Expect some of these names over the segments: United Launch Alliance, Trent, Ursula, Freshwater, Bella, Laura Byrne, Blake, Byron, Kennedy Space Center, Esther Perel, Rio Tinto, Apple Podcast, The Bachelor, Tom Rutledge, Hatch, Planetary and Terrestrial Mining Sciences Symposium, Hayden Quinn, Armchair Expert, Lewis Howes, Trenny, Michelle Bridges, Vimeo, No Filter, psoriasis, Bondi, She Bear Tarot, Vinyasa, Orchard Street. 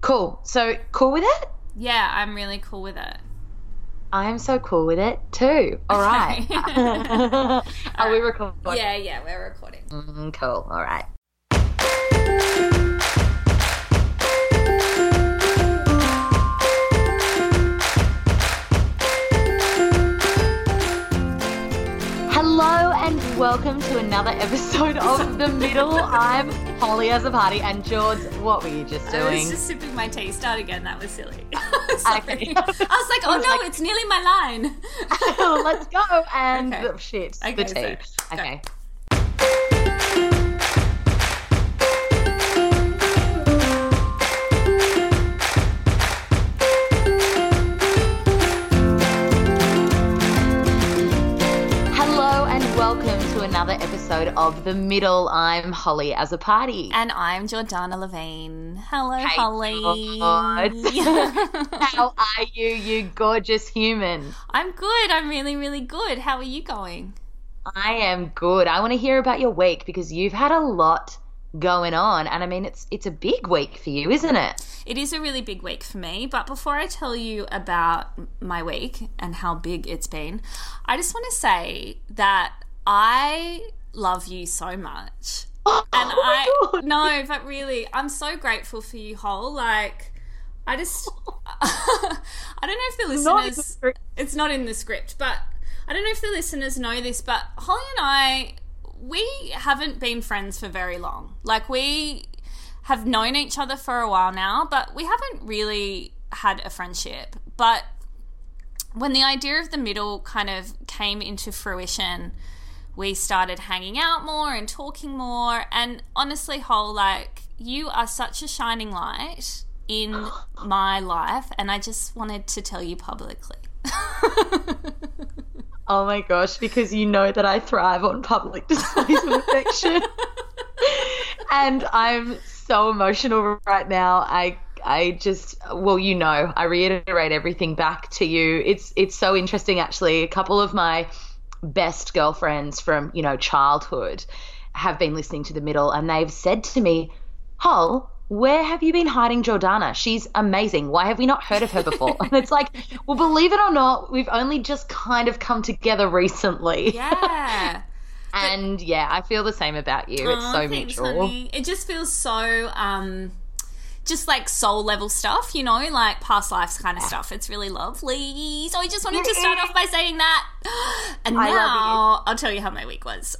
Cool. So, cool with it? Yeah, I'm really cool with it. I am so cool with it too. All right. Are we recording? Yeah, we're recording. Cool. All right. Hello and welcome to another episode of The Middle. I'm Holly as a party, and George, what were you just doing? I was just sipping my tea. Start again. That was silly. Okay. I was like, oh no, it's nearly my line. Let's go. And okay. Shit, okay, the tea. So, okay. Go. Another episode of The Middle. I'm Holly as a party. And I'm Jordana Levine. Hello, hey, Holly. How are you, you gorgeous human? I'm good. I'm really, really good. How are you going? I am good. I want to hear about your week because you've had a lot going on, and I mean it's a big week for you, isn't it? It is a really big week for me, but before I tell you about my week and how big it's been, I just want to say that I love you so much. No, but really, I'm so grateful for you, Hol. Like, I just, I don't know if the listeners, it's not in the script, but I don't know if the listeners know this, but Holly and I, we haven't been friends for very long. Like, we have known each other for a while now, but we haven't really had a friendship. But when the idea of The Middle kind of came into fruition, we started hanging out more and talking more, and honestly, Hol, like, you are such a shining light in my life, and I just wanted to tell you publicly. Oh my gosh, because you know that I thrive on public displays of affection. And I'm so emotional right now. I reiterate everything back to you. It's so interesting, actually. A couple of my best girlfriends from, childhood have been listening to The Middle, and they've said to me, Hol, where have you been hiding Jordana? She's amazing. Why have we not heard of her before? And it's like, well, believe it or not, we've only just kind of come together recently. Yeah. And, I feel the same about you. It's so mutual. Honey. It just feels so... just like soul level stuff, like past lives kind of stuff. It's really lovely. So I just wanted to start off by saying that. And now I'll tell you how my week was.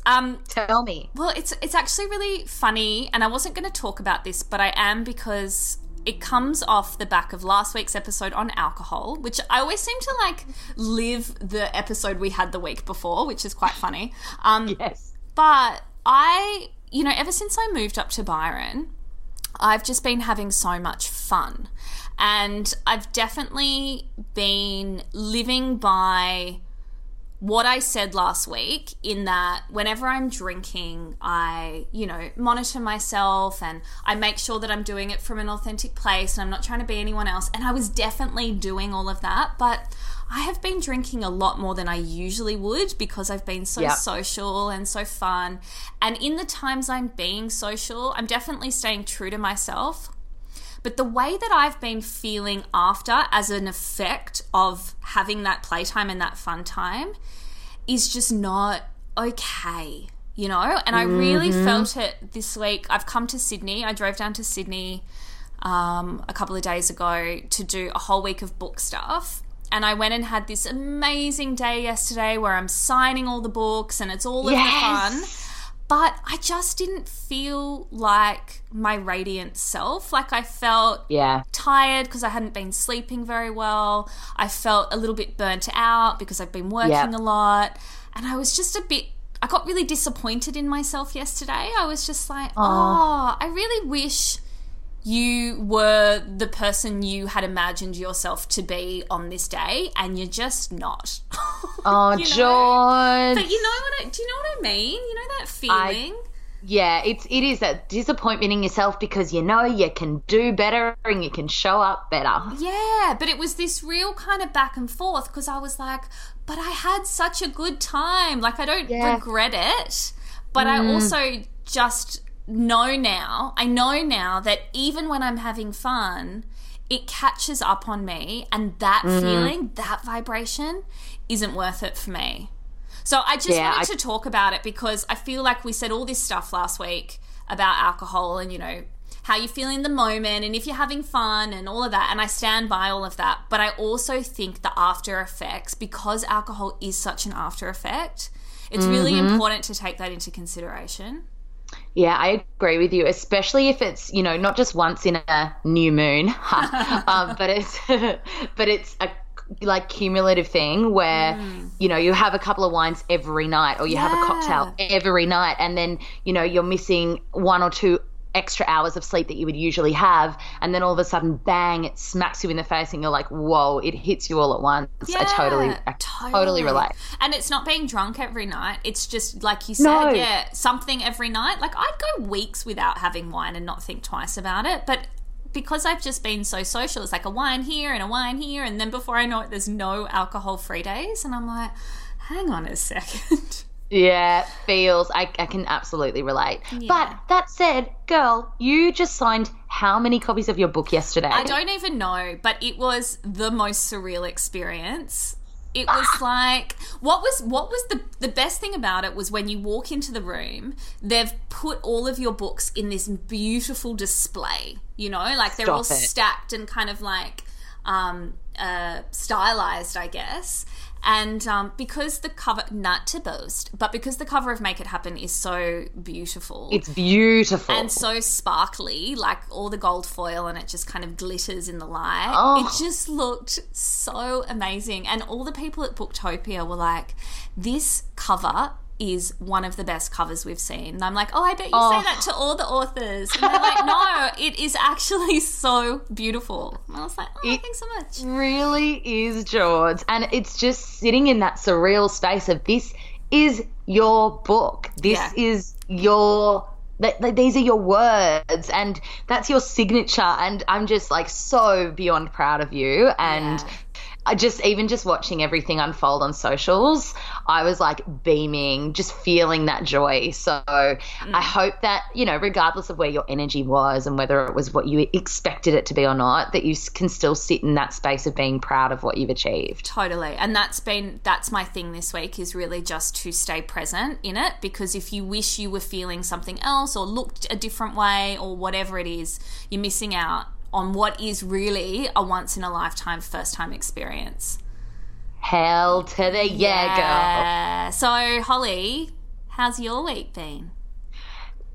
Tell me. Well, it's actually really funny, and I wasn't going to talk about this, but I am because it comes off the back of last week's episode on alcohol, which I always seem to like live the episode we had the week before, which is quite funny. Yes. But I, ever since I moved up to Byron, I've just been having so much fun, and I've definitely been living by what I said last week in that whenever I'm drinking, I, monitor myself and I make sure that I'm doing it from an authentic place and I'm not trying to be anyone else. And I was definitely doing all of that, but I have been drinking a lot more than I usually would because I've been so social and so fun. And in the times I'm being social, I'm definitely staying true to myself. But the way that I've been feeling after as an effect of having that playtime and that fun time is just not okay, And I really felt it this week. I've come to Sydney. I drove down to Sydney a couple of days ago to do a whole week of book stuff. And I went and had this amazing day yesterday where I'm signing all the books and it's all in the fun. But I just didn't feel like my radiant self. Like, I felt tired because I hadn't been sleeping very well. I felt a little bit burnt out because I've been working a lot. And I was just a bit I got really disappointed in myself yesterday. I was just like, oh, I really wish you were the person you had imagined yourself to be on this day, and you're just not. Oh, you know? George. But do you know what I mean? You know that feeling? Yeah, it is that disappointment in yourself because you know you can do better and you can show up better. Yeah, but it was this real kind of back and forth because I was like, but I had such a good time. Like, I don't regret it, but I also just know now that even when I'm having fun, it catches up on me, and that feeling, that vibration isn't worth it for me. So I just wanted to talk about it because I feel like we said all this stuff last week about alcohol and, you know, how you feel in the moment and if you're having fun and all of that, and I stand by all of that. But I also think the after effects, because alcohol is such an after effect, it's really important to take that into consideration. Yeah, I agree with you, especially if it's, you know, not just once in a new moon, but it's a like cumulative thing where you know, you have a couple of wines every night or you have a cocktail every night, and then, you know, you're missing 1 or 2 extra hours of sleep that you would usually have, and then all of a sudden, bang, it smacks you in the face and you're like, whoa, it hits you all at once. Yeah, I totally relate. And it's not being drunk every night. It's just like you said, something every night. Like, I'd go weeks without having wine and not think twice about it, but because I've just been so social, it's like a wine here, and then before I know it, there's no alcohol-free days, and I'm like, hang on a second. Yeah, feels. I can absolutely relate. Yeah. But that said, girl, you just signed how many copies of your book yesterday? I don't even know, but it was the most surreal experience. It was like, what was the best thing about it was when you walk into the room, they've put all of your books in this beautiful display, you know, like they're all stacked and kind of like stylized, I guess. And because the cover, not to boast, but because the cover of Make It Happen is so beautiful. It's beautiful. And so sparkly, like all the gold foil, and it just kind of glitters in the light. Oh. It just looked so amazing. And all the people at Booktopia were like, this cover is one of the best covers we've seen. And I'm like, oh, I bet you say that to all the authors. And they're like, no, it is actually so beautiful. And I was like, oh, thanks so much. It really is, George. And it's just sitting in that surreal space of this is your book. This is your these are your words, and that's your signature. And I'm just like so beyond proud of you. And I just watching everything unfold on socials, I was like beaming, just feeling that joy. So I hope that, you know, regardless of where your energy was and whether it was what you expected it to be or not, that you can still sit in that space of being proud of what you've achieved. Totally. And that's my thing this week, is really just to stay present in it, because if you wish you were feeling something else or looked a different way or whatever it is, you're missing out on what is really a once-in-a-lifetime, first-time experience. Hell to the yeah, girl. So, Holly, how's your week been?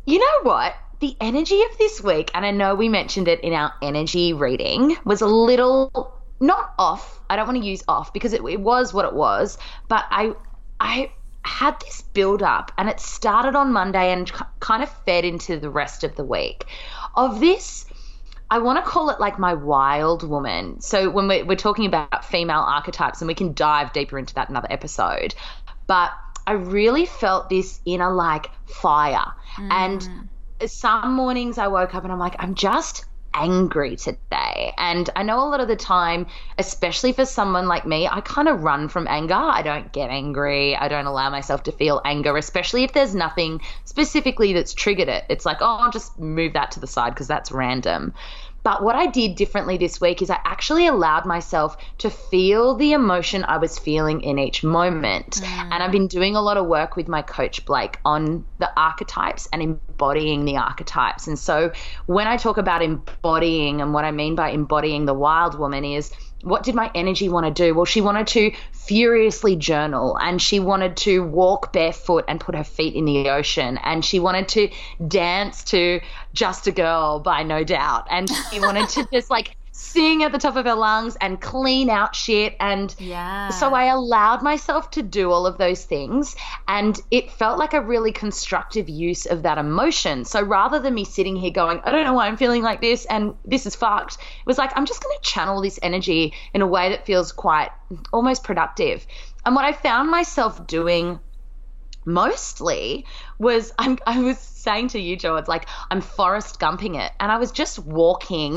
You know what? The energy of this week, and I know we mentioned it in our energy reading, was a little not off. I don't want to use off because it was what it was, but I had this build-up, and it started on Monday and kind of fed into the rest of the week of this. I want to call it like my wild woman. So when we're talking about female archetypes, and we can dive deeper into that in another episode, but I really felt this inner like fire. And some mornings I woke up and I'm like, I'm just angry today. And I know a lot of the time, especially for someone like me, I kind of run from anger. I don't get angry. I don't allow myself to feel anger, especially if there's nothing specifically that's triggered it. It's like, oh, I'll just move that to the side because that's random. But what I did differently this week is I actually allowed myself to feel the emotion I was feeling in each moment. And I've been doing a lot of work with my coach, Blake, on the archetypes and embodying the archetypes. And so when I talk about embodying, and what I mean by embodying the wild woman is, what did my energy want to do? Well, she wanted to furiously journal, and she wanted to walk barefoot and put her feet in the ocean, and she wanted to dance to Just a Girl by No Doubt, and she wanted to just like sing at the top of her lungs and clean out shit. And so I allowed myself to do all of those things, and it felt like a really constructive use of that emotion. So rather than me sitting here going, I don't know why I'm feeling like this and this is fucked, it was like, I'm just going to channel this energy in a way that feels quite almost productive. And what I found myself doing mostly was I was saying to you, George, like, I'm Forrest Gumping it. And I was just walking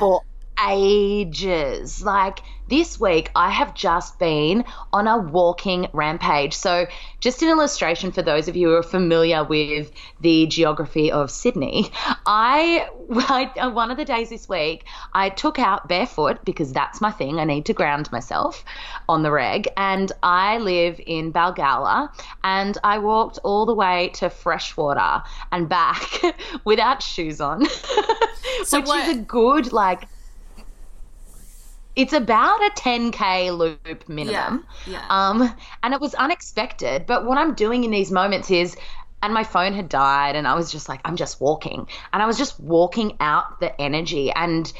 for ages. Like, this week I have just been on a walking rampage. So just an illustration for those of you who are familiar with the geography of Sydney, I one of the days this week I took out barefoot, because that's my thing. I need to ground myself on the reg, and I live in Balgowlah, and I walked all the way to Freshwater and back without shoes on, so which is a good like – it's about a 10K loop minimum. And it was unexpected. But what I'm doing in these moments is, and my phone had died, and I was just like, I'm just walking. And I was just walking out the energy. And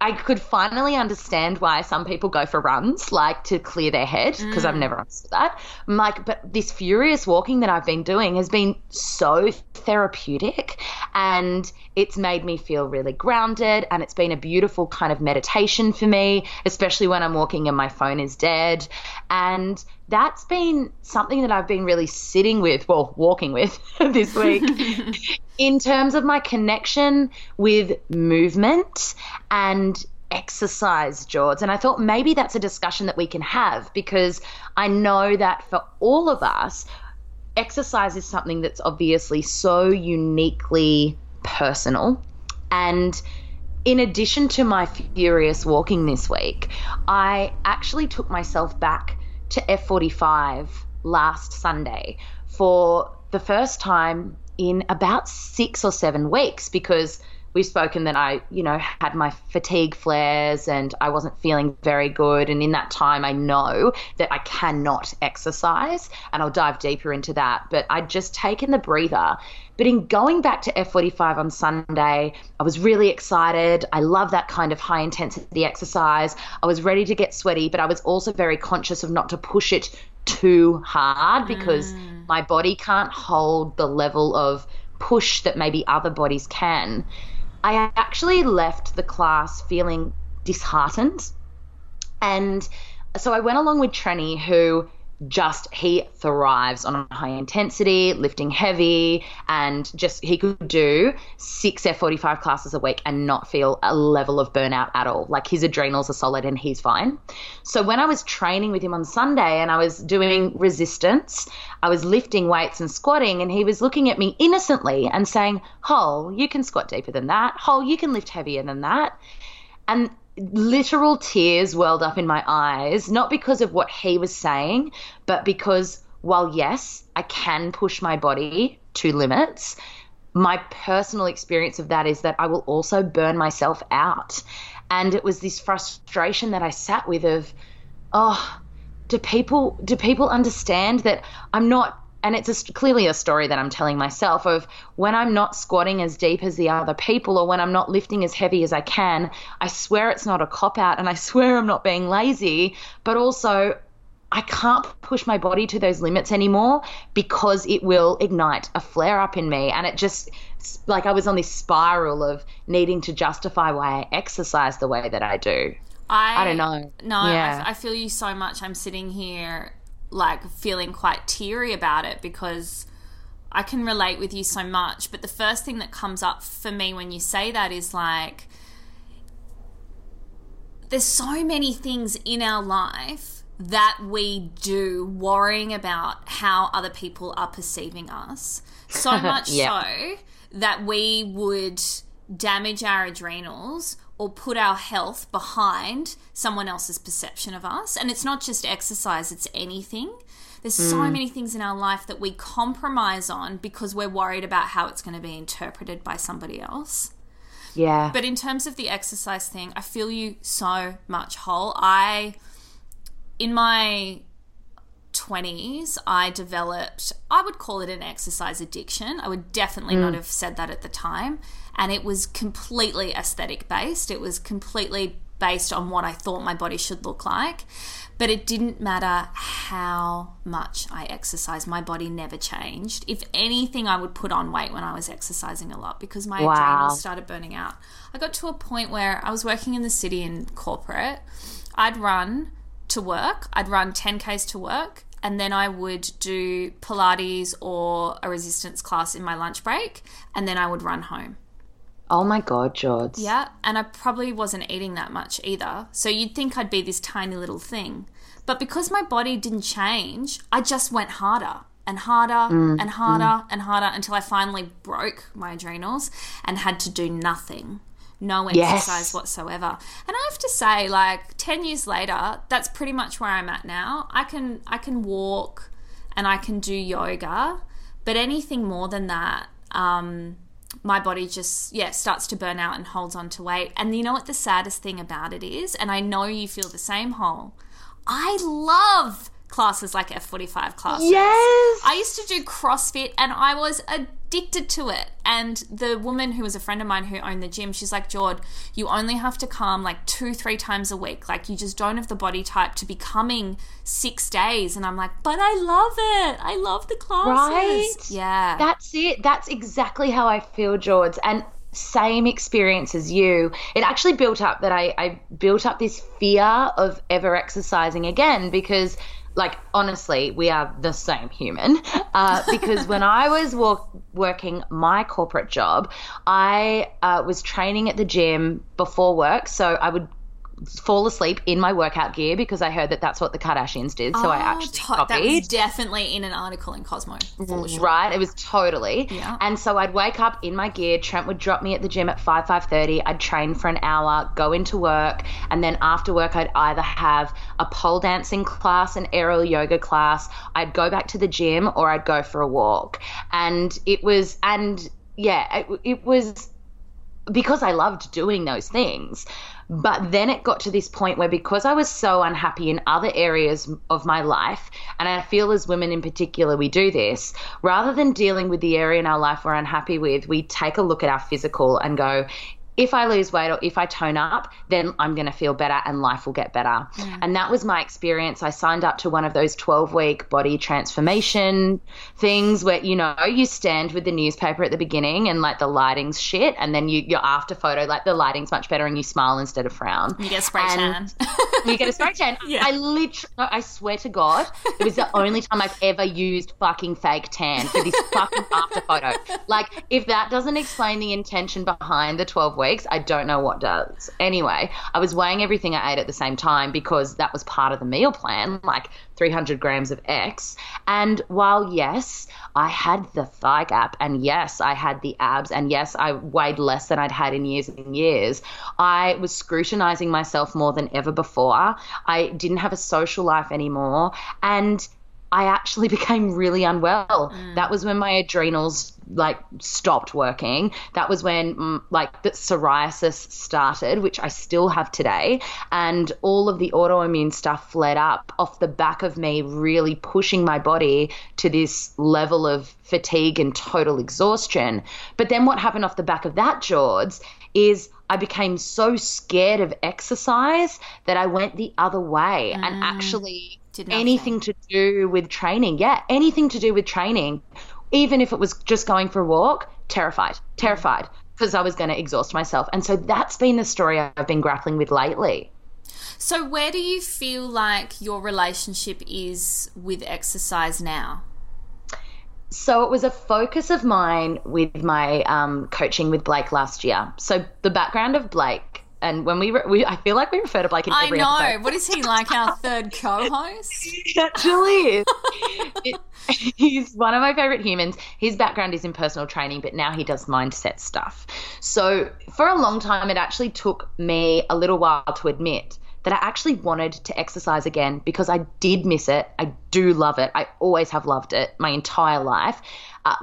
I could finally understand why some people go for runs, like to clear their head, because I've never understood that. I'm like, but this furious walking that I've been doing has been so therapeutic, and it's made me feel really grounded, and it's been a beautiful kind of meditation for me, especially when I'm walking and my phone is dead. And that's been something that I've been really sitting with, well, walking with this week in terms of my connection with movement and exercise, George. And I thought maybe that's a discussion that we can have, because I know that for all of us, exercise is something that's obviously so uniquely personal. And in addition to my furious walking this week, I actually took myself back to F45 last Sunday for the first time in about 6 or 7 weeks, because we've spoken that I, you know, had my fatigue flares and I wasn't feeling very good. And in that time, I know that I cannot exercise, and I'll dive deeper into that. But I'd just taken the breather. But in going back to F45 on Sunday, I was really excited. I love that kind of high intensity exercise. I was ready to get sweaty, but I was also very conscious of not to push it too hard, because my body can't hold the level of push that maybe other bodies can. I actually left the class feeling disheartened. And so I went along with Trenny, who just, he thrives on high intensity, lifting heavy, and just he could do 6 F45 classes a week and not feel a level of burnout at all. Like, his adrenals are solid and he's fine. So when I was training with him on Sunday and I was doing resistance, I was lifting weights and squatting, and he was looking at me innocently and saying, "Hol, you can squat deeper than that. Hol, you can lift heavier than that." And literal tears welled up in my eyes, not because of what he was saying, but because while, yes, I can push my body to limits, my personal experience of that is that I will also burn myself out. And it was this frustration that I sat with of, oh, do people understand that I'm not, and it's clearly a story that I'm telling myself, of when I'm not squatting as deep as the other people, or when I'm not lifting as heavy as I can, I swear it's not a cop-out, and I swear I'm not being lazy, but also I can't push my body to those limits anymore, because it will ignite a flare-up in me. And it just, like, I was on this spiral of needing to justify why I exercise the way that I do. I don't know. No, yeah. I feel you so much. I'm sitting here like feeling quite teary about it, because I can relate with you so much. But the first thing that comes up for me when you say that is, like, there's so many things in our life that we do worrying about how other people are perceiving us, so much so that we would damage our adrenals or put our health behind someone else's perception of us. And it's not just exercise, it's anything. There's so many things in our life that we compromise on because we're worried about how it's going to be interpreted by somebody else. Yeah. But in terms of the exercise thing, I feel you so much, Hol. In my 20s, I developed, I would call it an exercise addiction. I would definitely not have said that at the time. and it was completely aesthetic based. It was completely based on what I thought my body should look like, but it didn't matter how much I exercised. My body never changed. If anything, I would put on weight when I was exercising a lot because my adrenals started burning out. I got to a point where I was working in the city in corporate. I'd run to work. I'd run 10Ks to work, and then I would do Pilates or a resistance class in my lunch break, and then I would run home. Oh my God, Jords. Yeah, and I probably wasn't eating that much either. So you'd think I'd be this tiny little thing. But because my body didn't change, I just went harder and harder and harder and harder until I finally broke my adrenals and had to do nothing. No exercise whatsoever. And I have to say, like, 10 years later, that's pretty much where I'm at now. I can walk and I can do yoga, but anything more than that, my body just, starts to burn out and holds on to weight. And you know what the saddest thing about it is? And I know you feel the same, Hole. I love classes like F45 classes. Yes. I used to do CrossFit and I was addicted to it. And the woman who was a friend of mine who owned the gym, she's like, Jord, you only have to come like 2-3 times a week. Like, you just don't have the body type to be coming 6 days. And I'm like, but I love it. I love the classes. Right? Yeah. That's it. That's exactly how I feel, Jords. And same experience as you. It actually built up that I built up this fear of ever exercising again because, like, honestly, we are the same human because when I was working my corporate job, I was training at the gym before work. So I would fall asleep in my workout gear because I heard that that's what the Kardashians did. So I actually copied. That was definitely in an article in Cosmo. Sure. Right. It was totally. Yeah. And so I'd wake up in my gear. Trent would drop me at the gym at 5:30. I'd train for an hour, go into work. And then after work, I'd either have a pole dancing class, an aerial yoga class. I'd go back to the gym or I'd go for a walk. And it was, it was because I loved doing those things. But then it got to this point where, because I was so unhappy in other areas of my life, and I feel as women in particular we do this, rather than dealing with the area in our life we're unhappy with, we take a look at our physical and go, if I lose weight or if I tone up, then I'm going to feel better and life will get better. Mm. And that was my experience. I signed up to one of those 12-week body transformation things where, you know, you stand with the newspaper at the beginning and, like, the lighting's shit, and then your after photo, like, the lighting's much better and you smile instead of frown. You get a spray tan. You get a spray tan. Yeah. I swear to God, it was the only time I've ever used fucking fake tan for this fucking after photo. Like, if that doesn't explain the intention behind the 12-week, I don't know what does. Anyway, I was weighing everything I ate at the same time because that was part of the meal plan, like 300 grams of X. And while, yes, I had the thigh gap, and yes, I had the abs, and yes, I weighed less than I'd had in years and years, I was scrutinizing myself more than ever before. I didn't have a social life anymore. And I actually became really unwell. Mm. That was when my adrenals, like, stopped working. That was when, like, the psoriasis started, which I still have today, and all of the autoimmune stuff fled up off the back of me really pushing my body to this level of fatigue and total exhaustion. But then what happened off the back of that, Jords, is I became so scared of exercise that I went the other way and actually anything to do with training. Yeah, anything to do with training, even if it was just going for a walk, terrified because I was going to exhaust myself. And so that's been the story I've been grappling with lately. So where do you feel like your relationship is with exercise now? So it was a focus of mine with my coaching with Blake last year. So the background of Blake, and when we I feel like we refer to Blake in every episode. I know. What is he, like, our third co-host? He actually is. He's one of my favourite humans. His background is in personal training, but now he does mindset stuff. So for a long time, it actually took me a little while to admit that I actually wanted to exercise again because I did miss it. I do love it. I always have loved it my entire life.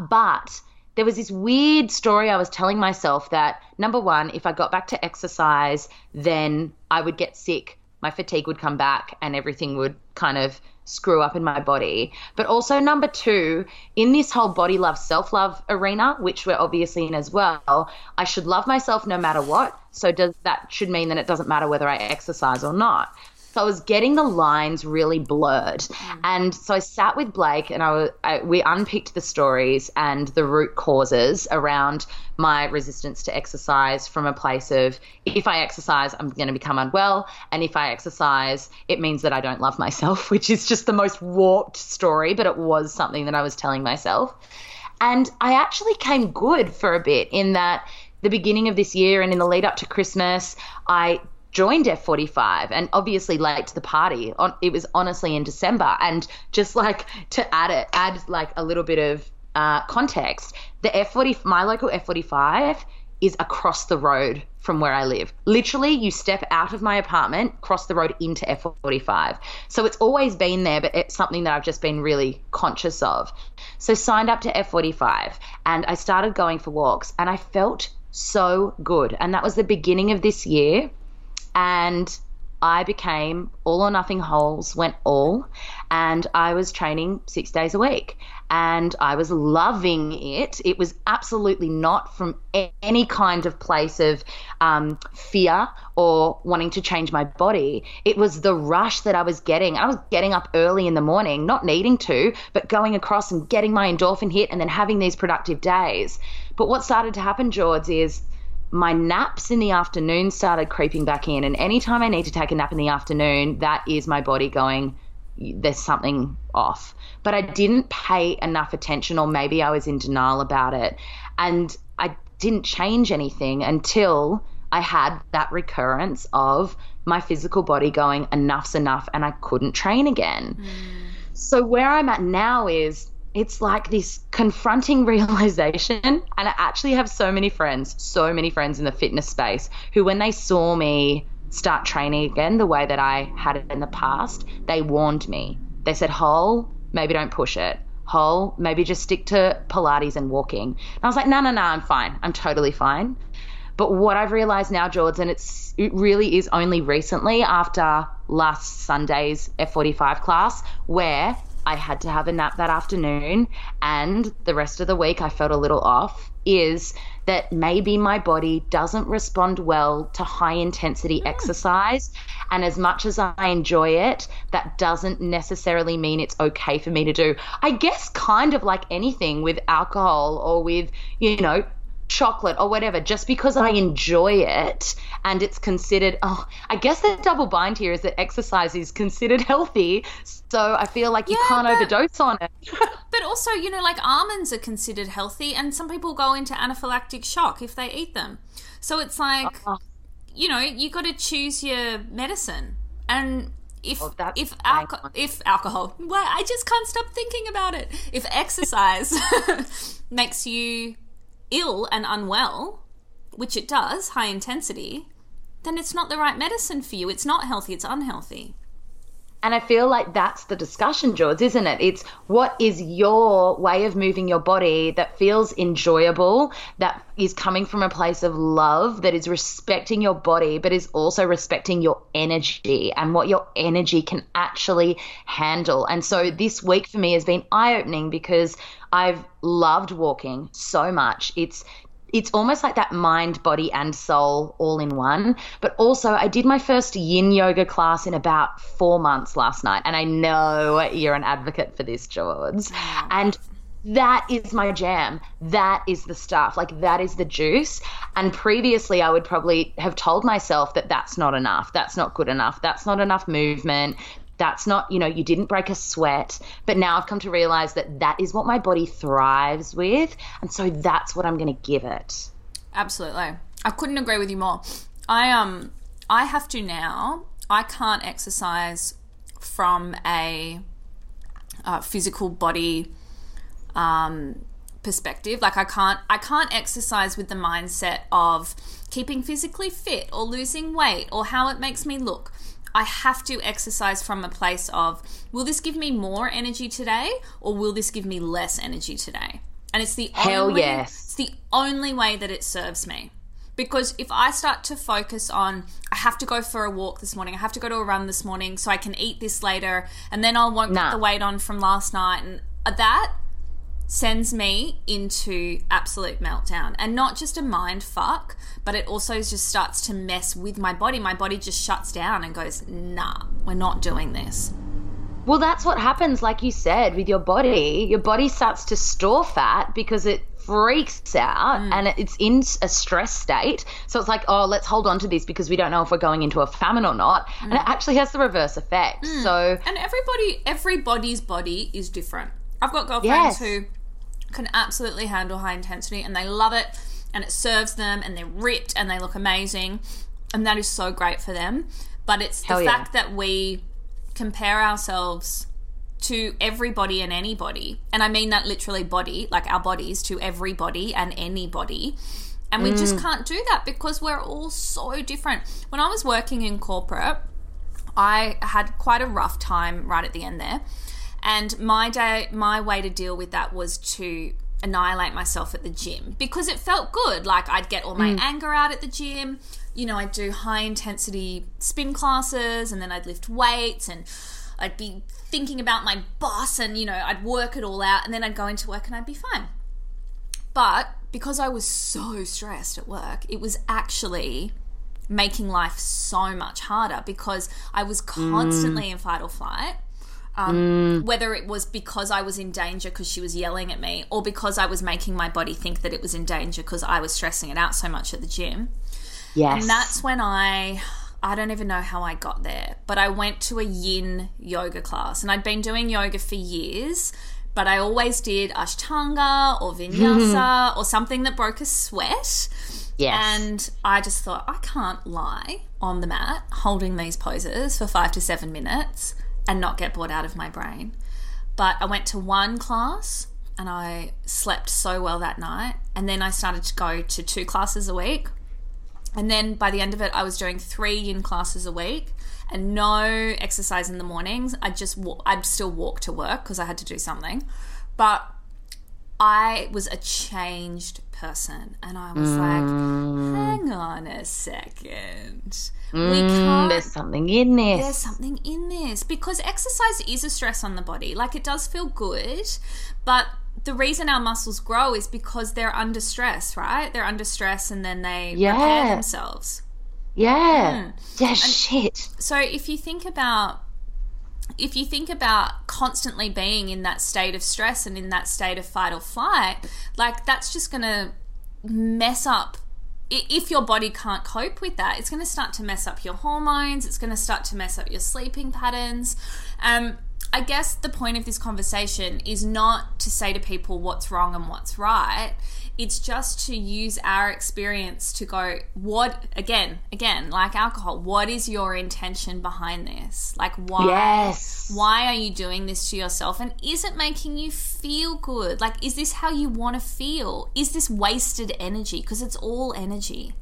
But there was this weird story I was telling myself that, number one, if I got back to exercise, then I would get sick, my fatigue would come back, and everything would kind of screw up in my body. But also number two, in this whole body love, self-love arena, which we're obviously in as well, I should love myself no matter what. So that should mean that it doesn't matter whether I exercise or not. So I was getting the lines really blurred. Mm. And so I sat with Blake and we unpicked the stories and the root causes around my resistance to exercise from a place of, if I exercise, I'm going to become unwell. And if I exercise, it means that I don't love myself, which is just the most warped story, but it was something that I was telling myself. And I actually came good for a bit in that the beginning of this year and in the lead up to Christmas, I joined F45 and obviously late to the party. It was honestly in December. And just like to add like a little bit of context, the F40, my local F45 is across the road from where I live. Literally, you step out of my apartment, cross the road into F45. So it's always been there, but it's something that I've just been really conscious of. So signed up to F45 and I started going for walks and I felt so good. And that was the beginning of this year. And I became all or nothing holes, went all, and I was training 6 days a week and I was loving it. It was absolutely not from any kind of place of fear or wanting to change my body. It was the rush that I was getting. I was getting up early in the morning, not needing to, but going across and getting my endorphin hit and then having these productive days. But what started to happen, George, is my naps in the afternoon started creeping back in, and anytime I need to take a nap in the afternoon, that is my body going, there's something off. But I didn't pay enough attention, or maybe I was in denial about it, and I didn't change anything until I had that recurrence of my physical body going, enough's enough, and I couldn't train again. So where I'm at now is, it's like this confronting realization, and I actually have so many friends in the fitness space who, when they saw me start training again the way that I had it in the past, they warned me. They said, Hole, maybe don't push it. Hole, maybe just stick to Pilates and walking. And I was like, no, I'm fine. I'm totally fine. But what I've realized now, George, and it really is only recently after last Sunday's F45 class where I had to have a nap that afternoon and the rest of the week I felt a little off, is that maybe my body doesn't respond well to high intensity exercise, and as much as I enjoy it, that doesn't necessarily mean it's okay for me to do. I guess kind of like anything with alcohol or with, chocolate or whatever, just because I enjoy it and it's considered, I guess the double bind here is that exercise is considered healthy, so I feel like you can't overdose on it. But also, like almonds are considered healthy and some people go into anaphylactic shock if they eat them. So it's like, you got to choose your medicine. And if alcohol, well, I just can't stop thinking about it. If exercise makes you ill and unwell, which it does, high intensity, then it's not the right medicine for you. It's not healthy, it's unhealthy. And I feel like that's the discussion, George, isn't it? It's what is your way of moving your body that feels enjoyable, that is coming from a place of love, that is respecting your body, but is also respecting your energy and what your energy can actually handle. And so this week for me has been eye-opening because I've loved walking so much. It's almost like that mind, body, and soul all in one. But also I did my first yin yoga class in about 4 months last night. And I know you're an advocate for this, George. And that is my jam. That is the stuff. Like, that is the juice. And previously I would probably have told myself that that's not enough. That's not good enough. That's not enough movement. That's not, you didn't break a sweat. But now I've come to realize that that is what my body thrives with. And so that's what I'm going to give it. Absolutely. I couldn't agree with you more. I have to now, I can't exercise from a physical body perspective. Like I can't exercise with the mindset of keeping physically fit or losing weight or how it makes me look. I have to exercise from a place of, will this give me more energy today or will this give me less energy today? And it's the only way that it serves me. Because if I start to focus on, I have to go for a walk this morning, I have to go to a run this morning so I can eat this later, and then I won't put the weight on from last night, and that sends me into absolute meltdown. And not just a mind fuck, but it also just starts to mess with my body. My body just shuts down and goes, nah, we're not doing this. Well, that's what happens, like you said, with your body. Your body starts to store fat because it freaks out and it's in a stress state. So it's like, oh, let's hold on to this because we don't know if we're going into a famine or not. And it actually has the reverse effect. So, and everybody's body is different. I've got girlfriends who can absolutely handle high intensity and they love it and it serves them and they're ripped and they look amazing, and that is so great for them. But it's the fact that we compare ourselves to everybody and anybody, and I mean that literally body, like our bodies, to everybody and anybody, and we just can't do that because we're all so different. When I was working in corporate, I had quite a rough time right at the end there. And my way to deal with that was to annihilate myself at the gym because it felt good. Like I'd get all my anger out at the gym. You know, I'd do high intensity spin classes and then I'd lift weights and I'd be thinking about my boss and, you know, I'd work it all out and then I'd go into work and I'd be fine. But because I was so stressed at work, it was actually making life so much harder because I was constantly in fight or flight. Whether it was because I was in danger because she was yelling at me or because I was making my body think that it was in danger because I was stressing it out so much at the gym. Yes. And that's when I don't even know how I got there, but I went to a yin yoga class, and I'd been doing yoga for years, but I always did Ashtanga or Vinyasa or something that broke a sweat. Yes. And I just thought, I can't lie on the mat holding these poses for 5 to 7 minutes and not get bored out of my brain. But I went to one class and I slept so well that night, and then I started to go to 2 classes a week, and then by the end of it I was doing 3 yin classes a week and no exercise in the mornings. I'd still walk to work because I had to do something, but I was a changed person, and I was like, hang on a second. There's something in this. There's something in this, because exercise is a stress on the body. Like, it does feel good, but the reason our muscles grow is because they're under stress, right? They're under stress and then they repair themselves. Yeah. Yeah, shit. So if you think about constantly being in that state of stress and in that state of fight or flight, like, that's just going to mess up. If your body can't cope with that, it's going to start to mess up your hormones. It's going to start to mess up your sleeping patterns. I guess the point of this conversation is not to say to people what's wrong and what's right. It's just to use our experience to go, what, again, like alcohol, what is your intention behind this? Like, why? Yes. Why are you doing this to yourself? And is it making you feel good? Like, is this how you want to feel? Is this wasted energy? Because it's all energy.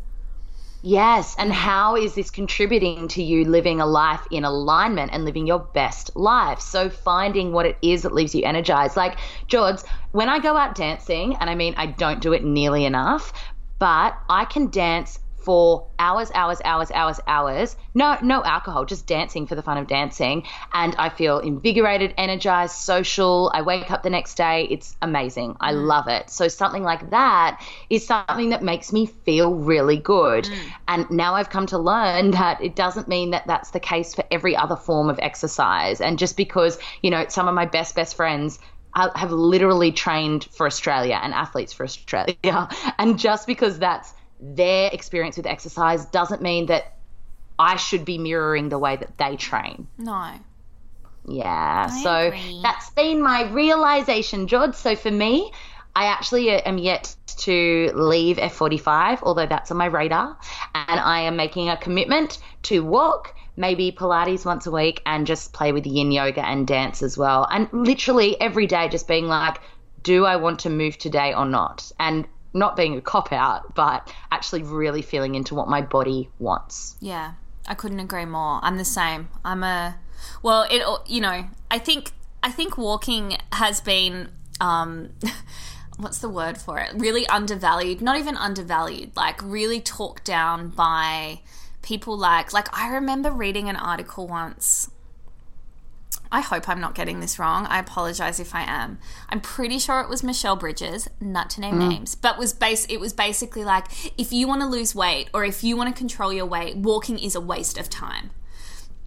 Yes, and how is this contributing to you living a life in alignment and living your best life? So finding what it is that leaves you energized. Like, Jords, when I go out dancing, and I mean I don't do it nearly enough, but I can dance for hours. No alcohol, just dancing for the fun of dancing. And I feel invigorated, energized, social. I wake up the next day. It's amazing. I love it. So something like that is something that makes me feel really good. And now I've come to learn that it doesn't mean that that's the case for every other form of exercise. And just because, you know, some of my best friends have literally trained for Australia and athletes for Australia. And just because that's their experience with exercise doesn't mean that I should be mirroring the way that they train. No. Yeah. So that's been my realization, George. So for me, I actually am yet to leave F45, although that's on my radar, and I am making a commitment to walk, maybe Pilates once a week, and just play with yin yoga and dance as well. And literally every day just being like, do I want to move today or not? And not being a cop-out, but actually really feeling into what my body wants. Yeah, I couldn't agree more. I'm the same. I think walking has been what's the word for it? Really undervalued, not even undervalued, like really talked down by people like I remember reading an article once. I hope I'm not getting this wrong. I apologize if I am. I'm pretty sure it was Michelle Bridges, not to name names, but it was basically like, if you want to lose weight or if you want to control your weight, walking is a waste of time.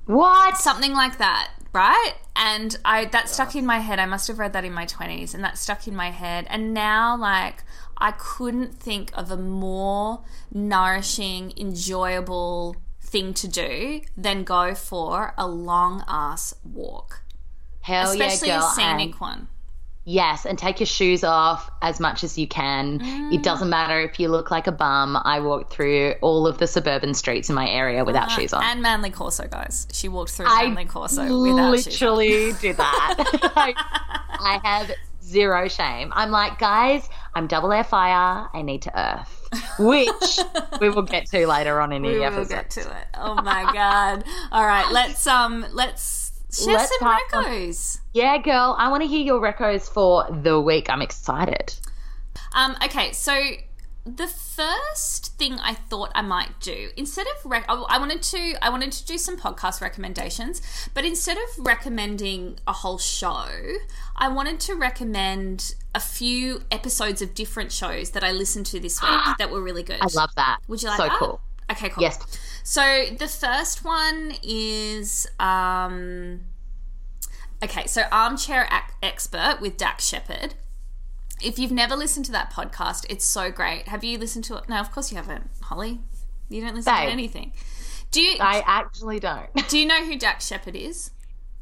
What? Something like that, right? And that stuck in my head. I must have read that in my 20s, and that stuck in my head. And now, like, I couldn't think of a more nourishing, enjoyable thing to do than go for a long ass walk. Hell yeah, girl. Especially a scenic one. Yes, and take your shoes off as much as you can. It doesn't matter if you look like a bum. I walked through all of the suburban streets in my area without shoes on. And Manly Corso, guys. She walked through Manly Corso without shoes on. Literally did that. I have zero shame. I'm like, guys, I'm double air fire. I need to earth, which we will get to later on in the episode. We will get to it. Oh, my God. All right, let's share some recos. Yeah, girl, I want to hear your recos for the week. I'm excited. Okay, so the first thing I thought I might do, instead of I wanted to do some podcast recommendations, but instead of recommending a whole show, I wanted to recommend a few episodes of different shows that I listened to this week that were really good. I love that. Would you like that? So cool. Okay, cool. Yes. So the first one is Armchair Expert with Dax Shepard. If you've never listened to that podcast, it's so great. Have you listened to it? No, of course you haven't, Holly. You don't listen to anything. Do you? I actually don't. Do you know who Dax Shepard is?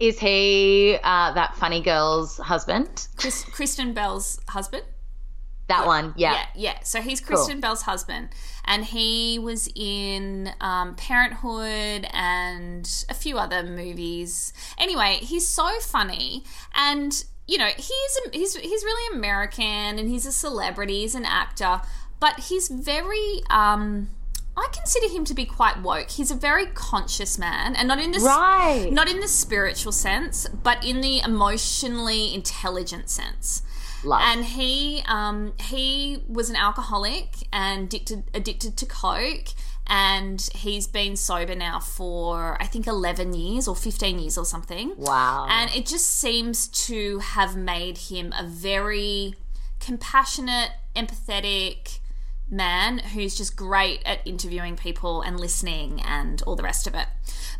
Is he that funny girl's husband? Kristen Bell's husband? That one, yeah. So he's Kristen Bell's husband, and he was in Parenthood and a few other movies. Anyway, he's so funny, and you know he's really American, and he's a celebrity, he's an actor, but he's very. I consider him to be quite woke. He's a very conscious man, and not in the spiritual sense, but in the emotionally intelligent sense. Love. And he was an alcoholic and addicted to coke, and he's been sober now for I think 11 years or 15 years or something. Wow. And it just seems to have made him a very compassionate, empathetic man who's just great at interviewing people and listening and all the rest of it.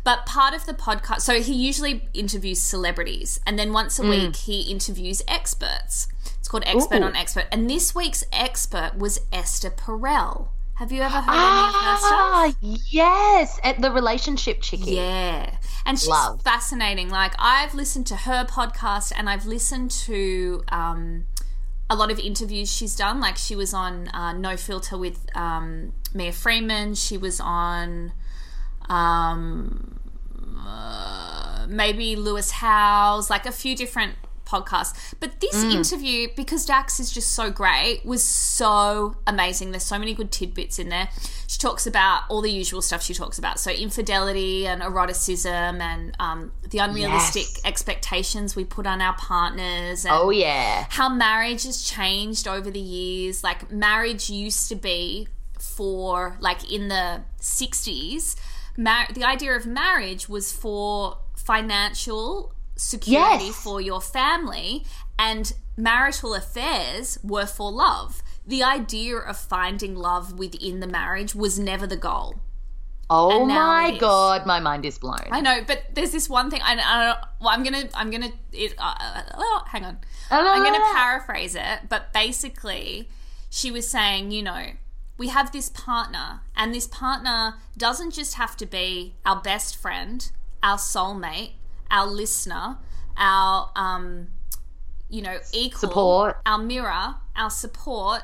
But part of the podcast, so he usually interviews celebrities, and then once a week he interviews experts. It's called Expert on Expert. And this week's expert was Esther Perel. Have you ever heard any of her stuff? Yes, at the relationship chickie. Yeah. And she's fascinating. Like, I've listened to her podcast, and I've listened to a lot of interviews she's done. Like, she was on No Filter with Mia Freedman. She was on maybe Lewis Howes, like a few different podcast. But this interview, because Dax is just so great, was so amazing. There's so many good tidbits in there. She talks about all the usual stuff she talks about, so infidelity and eroticism and the unrealistic expectations we put on our partners, and how marriage has changed over the years. Like, marriage used to be for, like, in the 60s, the idea of marriage was for financial security for your family, and marital affairs were for love. The idea of finding love within the marriage was never the goal. Oh my God, my mind is blown. I know, but there's this one thing. I'm gonna paraphrase it, but basically, she was saying, you know, we have this partner, and this partner doesn't just have to be our best friend, our soulmate, our listener, our, equal, support, our mirror, our support,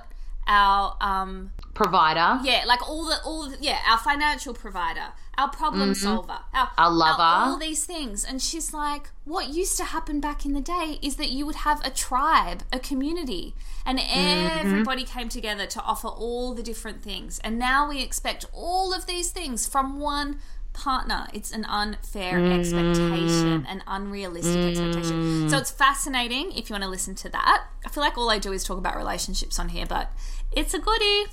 our provider. Yeah, like our financial provider, our problem solver, our lover, all these things. And she's like, what used to happen back in the day is that you would have a tribe, a community, and everybody came together to offer all the different things. And now we expect all of these things from one partner. It's an unfair expectation, an unrealistic expectation. So it's fascinating if you want to listen to that. I feel like all I do is talk about relationships on here, but it's a goodie.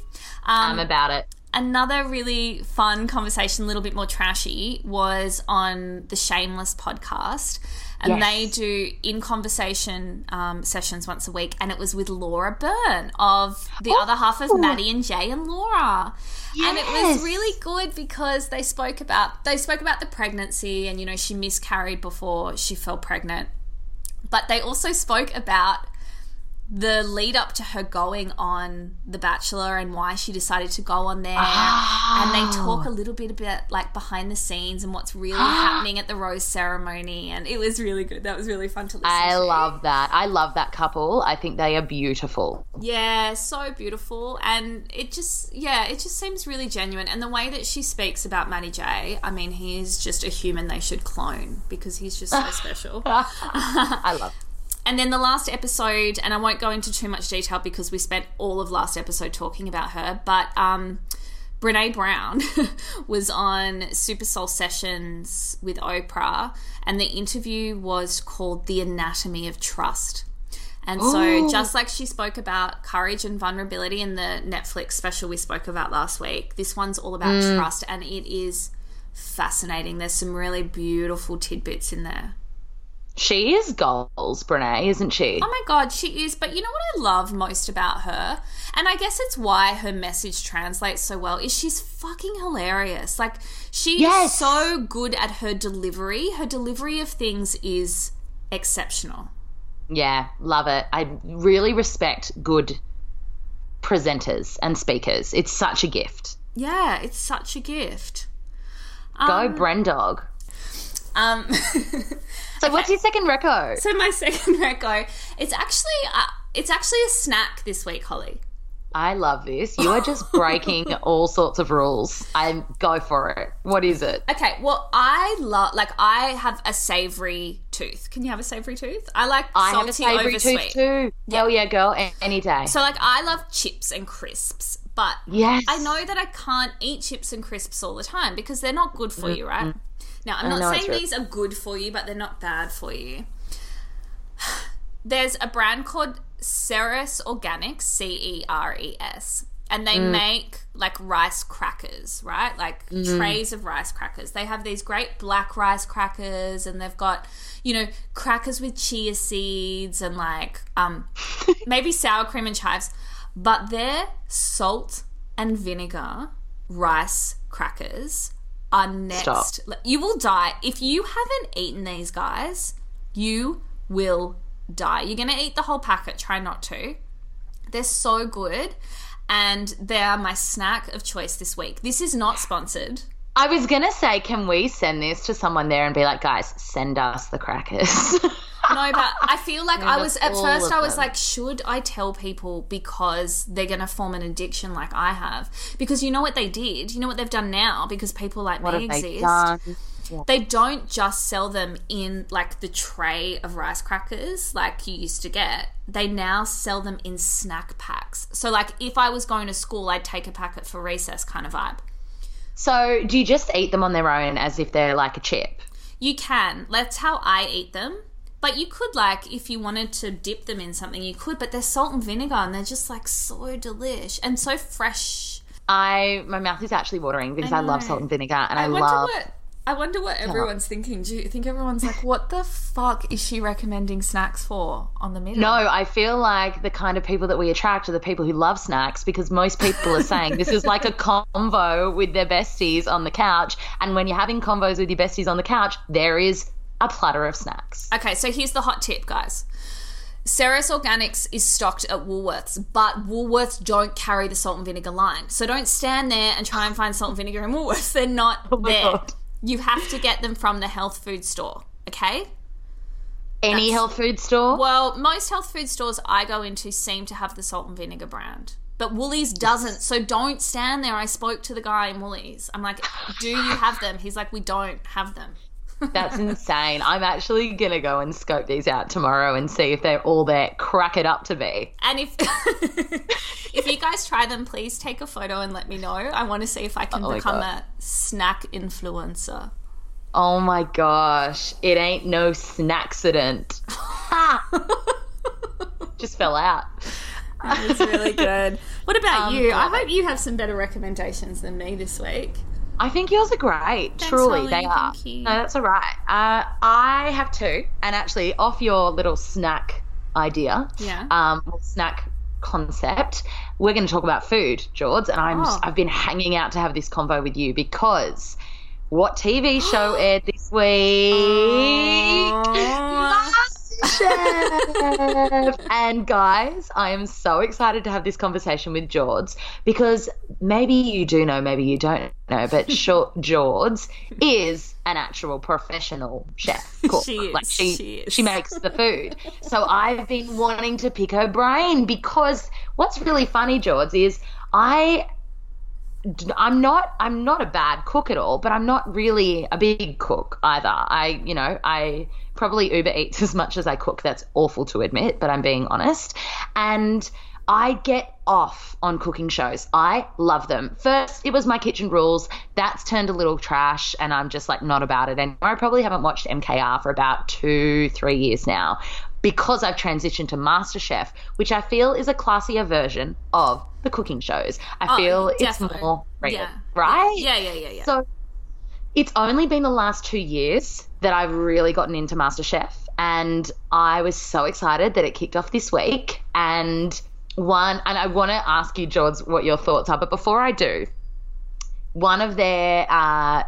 I'm about it. Another really fun conversation, a little bit more trashy, was on the Shameless podcast. And yes. They do in-conversation sessions once a week, and it was with Laura Byrne of the other half of Maddie and Jay and Laura. Yes. And it was really good because they spoke about the pregnancy and, you know, she miscarried before she fell pregnant. But they also spoke about the lead up to her going on The Bachelor and why she decided to go on there. Oh. And they talk a little bit about like behind the scenes and what's really happening at the rose ceremony. And it was really good. That was really fun to listen to. I love that. I love that couple. I think they are beautiful. Yeah, so beautiful. And it just seems really genuine. And the way that she speaks about Maddie J, I mean, he is just a human they should clone because he's just so special. I love it. And then the last episode, and I won't go into too much detail because we spent all of last episode talking about her, but Brené Brown was on Super Soul Sessions with Oprah, and the interview was called The Anatomy of Trust. And so just like she spoke about courage and vulnerability in the Netflix special we spoke about last week, this one's all about trust, and it is fascinating. There's some really beautiful tidbits in there. She is goals, Brené, isn't she? Oh, my God, she is. But you know what I love most about her? And I guess it's why her message translates so well is she's fucking hilarious. Like, she is so good at her delivery. Her delivery of things is exceptional. Yeah, love it. I really respect good presenters and speakers. It's such a gift. Yeah, it's such a gift. Go Brendog. So what's your second reco? So my second reco, it's actually a snack this week, Holly. I love this. You are just breaking all sorts of rules. Go for it. What is it? Okay, well, I have a savoury tooth. Can you have a savoury tooth? I like salty over sweet. I have a savoury tooth too. Yep. Hell yeah, girl, any day. So, like, I love chips and crisps, but I know that I can't eat chips and crisps all the time because they're not good for you, right? Now, I'm not saying these are good for you, but they're not bad for you. There's a brand called Ceres Organics, Ceres, and they make, like, rice crackers, right? Like trays of rice crackers. They have these great black rice crackers, and they've got, you know, crackers with chia seeds and, like, maybe sour cream and chives. But their salt and vinegar rice crackers are next. Stop. You will die. If you haven't eaten these guys, you will die. You're going to eat the whole packet. Try not to. They're so good, and they are my snack of choice this week. This is not sponsored. I was going to say, can we send this to someone there and be like, guys, send us the crackers? No, but I feel like I was should I tell people because they're going to form an addiction like I have? Because you know what they did? You know what they've done now because people like me exist? They don't just sell them in, like, the tray of rice crackers like you used to get. They now sell them in snack packs. So, like, if I was going to school, I'd take a packet for recess kind of vibe. So do you just eat them on their own as if they're like a chip? You can. That's how I eat them. But you could, like, if you wanted to dip them in something, you could. But they're salt and vinegar, and they're just, like, so delish and so fresh. My mouth is actually watering because I love salt and vinegar, and I wonder what everyone's thinking. Do you think everyone's like, what the fuck is she recommending snacks for on The Middle? No, I feel like the kind of people that we attract are the people who love snacks because most people are saying this is like a convo with their besties on the couch, and when you're having convos with your besties on the couch, there is a platter of snacks. Okay, so here's the hot tip, guys. Ceres Organics is stocked at Woolworths, but Woolworths don't carry the salt and vinegar line. So don't stand there and try and find salt and vinegar in Woolworths. They're not there. God. You have to get them from the health food store, okay? Any health food store? Well, most health food stores I go into seem to have the salt and vinegar brand. But Woolies doesn't, so don't stand there. I spoke to the guy in Woolies. I'm like, do you have them? He's like, we don't have them. That's insane. I'm actually going to go and scope these out tomorrow and see if they're all there. Crack it up to me. And if if you guys try them, please take a photo and let me know. I want to see if I can become a snack influencer. Oh, my gosh. It ain't no snacksident. Just fell out. That was really good. What about you? I hope you have some better recommendations than me this week. I think yours are great. Thanks, truly, Holly. They are. Thank you. No, that's all right. I have two, and actually, off your little snack idea, snack concept, we're going to talk about food, George. And I've been hanging out to have this convo with you because what TV show aired this week? MasterChef. And guys, I am so excited to have this conversation with George because maybe you do know, maybe you don't know, but George is an actual professional chef. She makes the food. So I've been wanting to pick her brain because what's really funny, George, is I'm not a bad cook at all, but I'm not really a big cook either. I probably Uber Eats as much as I cook. That's awful to admit, but I'm being honest. And I get off on cooking shows. I love them. First, it was My Kitchen Rules. That's turned a little trash and I'm just like not about it anymore. I probably haven't watched MKR for about 2-3 years now because I've transitioned to MasterChef, which I feel is a classier version of the cooking shows. I feel it's more rated, right? Yeah. So it's only been the last 2 years that I've really gotten into MasterChef, and I was so excited that it kicked off this week. And I want to ask you, George, what your thoughts are. But before I do, one of their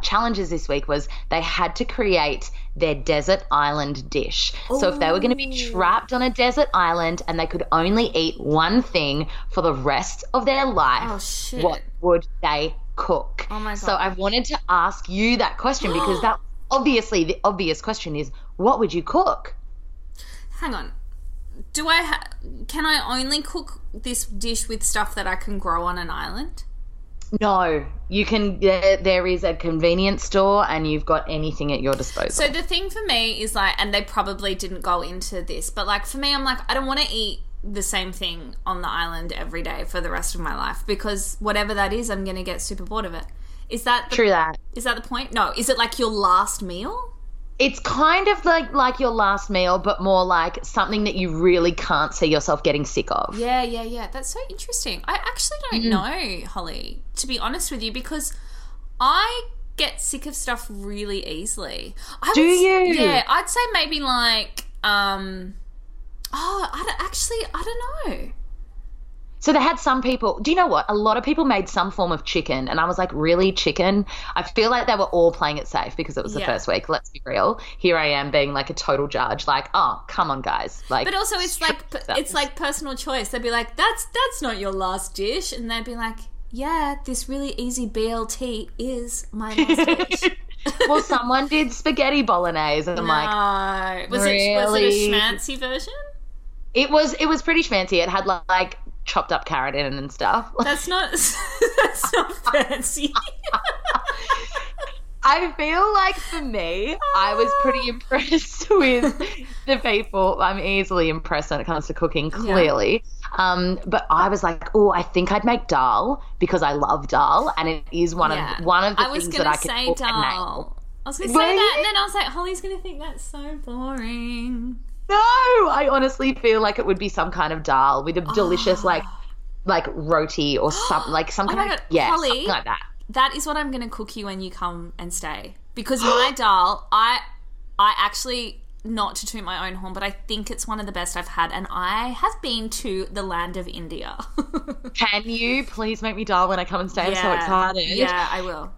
challenges this week was they had to create their desert island dish. Ooh. So if they were going to be trapped on a desert island and they could only eat one thing for the rest of their life, what would they cook? Oh my God. So I wanted to ask you that question because that obviously the obvious question is, what would you cook? Hang on. Can I only cook this dish with stuff that I can grow on an island? No, you can. There is a convenience store, and you've got anything at your disposal. So the thing for me is like, and they probably didn't go into this, but like for me, I'm like, I don't want to eat the same thing on the island every day for the rest of my life because whatever that is, I'm going to get super bored of it. Is that true? That is that the point? No, is it like your last meal? It's kind of like your last meal, but more like something that you really can't see yourself getting sick of. Yeah. That's so interesting. I actually don't know, Holly, to be honest with you, because I get sick of stuff really easily. Do you? Yeah, I'd say maybe like I don't know. So they had some people, do you know what? A lot of people made some form of chicken and I was like, really, chicken? I feel like they were all playing it safe because it was the first week. Let's be real. Here I am being like a total judge, like, oh, come on, guys. Like, but also it's like it's like personal choice. They'd be like, that's not your last dish. And they'd be like, yeah, this really easy BLT is my last dish. Well, someone did spaghetti bolognese and I'm like, was it a schmancy version? It was pretty schmancy. It had like chopped up carrot in and stuff. That's not fancy. I feel like for me, I was pretty impressed with the people. I'm easily impressed when it comes to cooking, clearly. Yeah. But I was like, oh, I think I'd make dal because I love dal, and it is one of the things that I can cook and nail. I was going to say that, and then I was like, Holly's going to think that's so boring. No, I honestly feel like it would be some kind of dal with a delicious like roti or something like some kind of Holly, something like that. That is what I'm going to cook you when you come and stay, because my dal, I actually, not to toot my own horn, but I think it's one of the best I've had, and I have been to the land of India. Can you please make me dal when I come and stay? I'm so excited. Yeah, I will.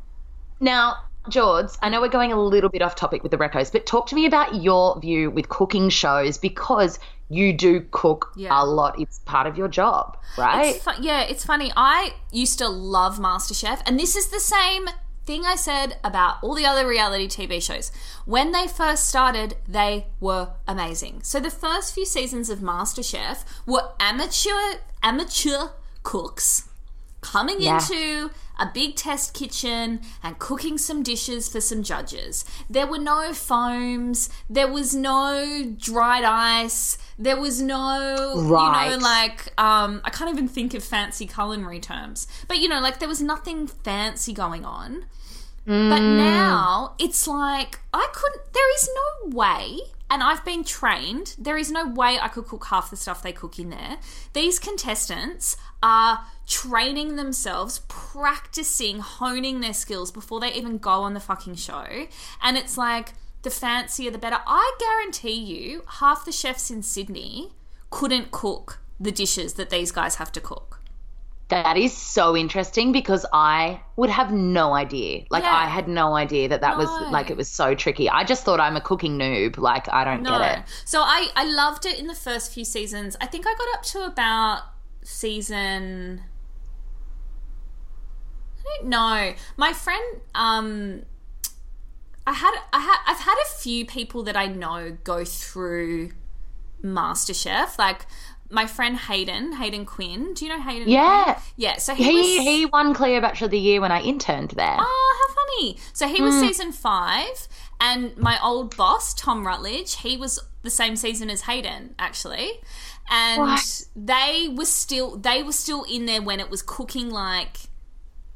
Now, George, I know we're going a little bit off topic with the recos, but talk to me about your view with cooking shows because you do cook a lot. It's part of your job, right? It's funny. I used to love MasterChef, and this is the same thing I said about all the other reality TV shows. When they first started, they were amazing. So the first few seasons of MasterChef were amateur cooks coming into a big test kitchen and cooking some dishes for some judges. There were no foams. There was no dried ice. There was no, you know, like, I can't even think of fancy culinary terms. But, you know, like there was nothing fancy going on. Mm. But now it's like I couldn't, there is no way, and I've been trained, there is no way I could cook half the stuff they cook in there. These contestants are training themselves, practicing, honing their skills before they even go on the fucking show. And it's like the fancier the better. I guarantee you half the chefs in Sydney couldn't cook the dishes that these guys have to cook. That is so interesting because I would have no idea. Like I had no idea that was like it was so tricky. I just thought I'm a cooking noob. Like I don't get it. So I loved it in the first few seasons. I think I got up to about season, I don't know. My friend, I've had a few people that I know go through MasterChef, like my friend Hayden Quinn. Do you know Hayden? Yeah. Quinn? Yeah. So he won Cleo Bachelor of the Year when I interned there. Oh, how funny. So he was season 5 and my old boss, Tom Rutledge, he was the same season as Hayden actually. And they were still in there when it was cooking like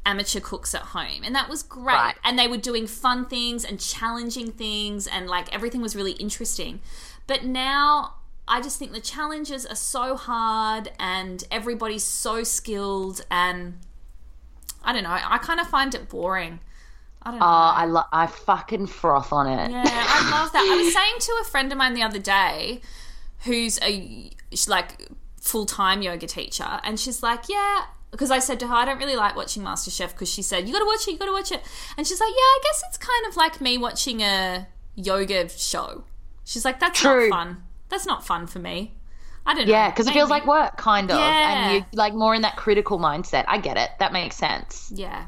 amateur cooks at home, and that was great. Right. And they were doing fun things and challenging things and like everything was really interesting. But now I just think the challenges are so hard and everybody's so skilled and I don't know. I kind of find it boring. I don't know. I fucking froth on it. Yeah, I love that. I was saying to a friend of mine the other day who's she's like full-time yoga teacher, and she's like, yeah, because I said to her, I don't really like watching MasterChef because she said, you got to watch it. And she's like, yeah, I guess it's kind of like me watching a yoga show. She's like, that's not fun. That's not fun for me. I don't know. Yeah, because it feels like work, kind of. Yeah. And you're like more in that critical mindset. I get it. That makes sense. Yeah.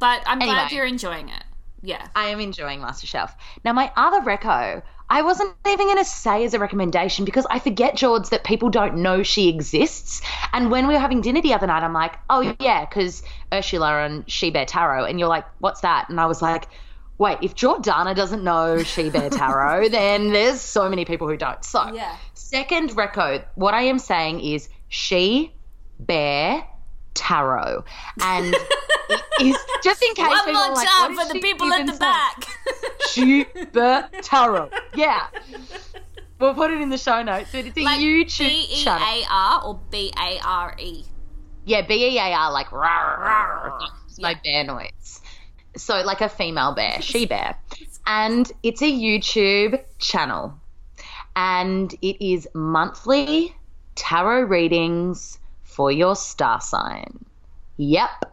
But I'm glad you're enjoying it. Yeah. I am enjoying MasterChef. Now, my other reco, I wasn't even going to say as a recommendation because I forget, George, that people don't know she exists. And when we were having dinner the other night, I'm like, oh, yeah, because Ursula and She Bear Tarot. And you're like, what's that? And I was like, wait, if Jordana doesn't know She Bear Tarot, then there's so many people who don't. So second reco, what I am saying is She Bear Tarot. And it is, just in case one people are like, what is for the people at the back. She Bear Tarot. Yeah. We'll put it in the show notes. But it's a like YouTube channel. B-E-A-R or B-A-R-E? Yeah, B-E-A-R, like rawr, rawr. It's my bear noise. So like a female bear, She Bear. And it's a YouTube channel. And it is monthly tarot readings for your star sign. Yep.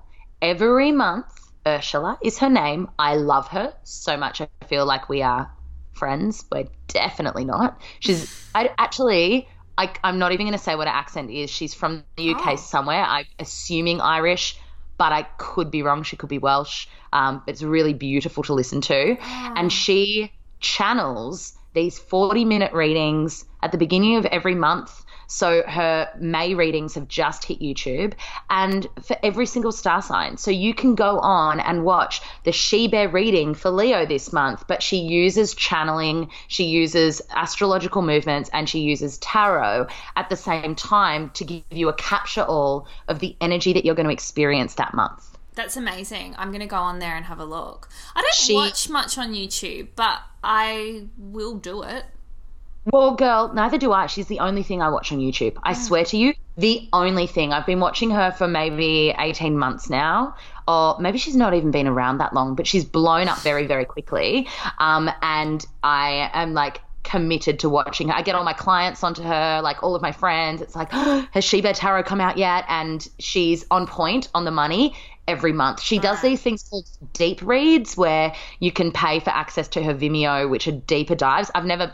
Every month, Ursula is her name. I love her so much. I feel like we are friends. We're definitely not. I'm not even going to say what her accent is. She's from the UK somewhere. I'm assuming Irish, but I could be wrong. She could be Welsh. It's really beautiful to listen to. Yeah. And she channels these 40-minute readings at the beginning of every month. So her May readings have just hit YouTube, and for every single star sign. So you can go on and watch the She Bear reading for Leo this month, but she uses channeling, she uses astrological movements, and she uses tarot at the same time to give you a capture all of the energy that you're going to experience that month. That's amazing. I'm going to go on there and have a look. I don't watch much on YouTube, but I will do it. Well, girl, neither do I. She's the only thing I watch on YouTube. I swear to you, the only thing. I've been watching her for maybe 18 months now, or maybe she's not even been around that long, but she's blown up very, very quickly. And I am like committed to watching her. I get all my clients onto her, like all of my friends. It's like, oh, has She Bear Tarot come out yet? And she's on point, on the money. Every month she does these things called deep reads where you can pay for access to her Vimeo, which are deeper dives. I've never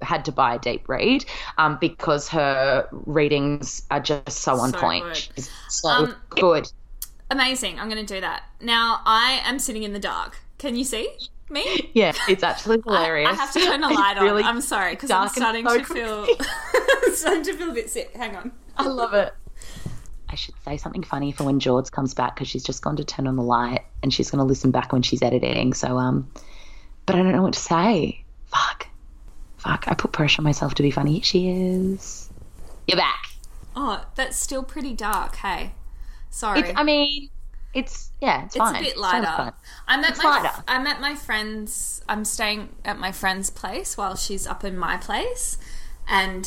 had to buy a deep read because her readings are just so on point. Good. She's so good. Amazing. I'm going to do that. Now I am sitting in the dark. Can you see me? Yeah, it's actually hilarious. I have to turn the light on. Really, I'm sorry because I'm starting to feel a bit sick. Hang on. I love it. I should say something funny for when George comes back, because she's just gone to turn on the light and she's going to listen back when she's editing. So, but I don't know what to say. Fuck. I put pressure on myself to be funny. Here she is. You're back. Oh, that's still pretty dark. Hey, sorry. It's fine. It's a bit lighter. I'm at my friend's. I'm staying at my friend's place while she's up in my place, and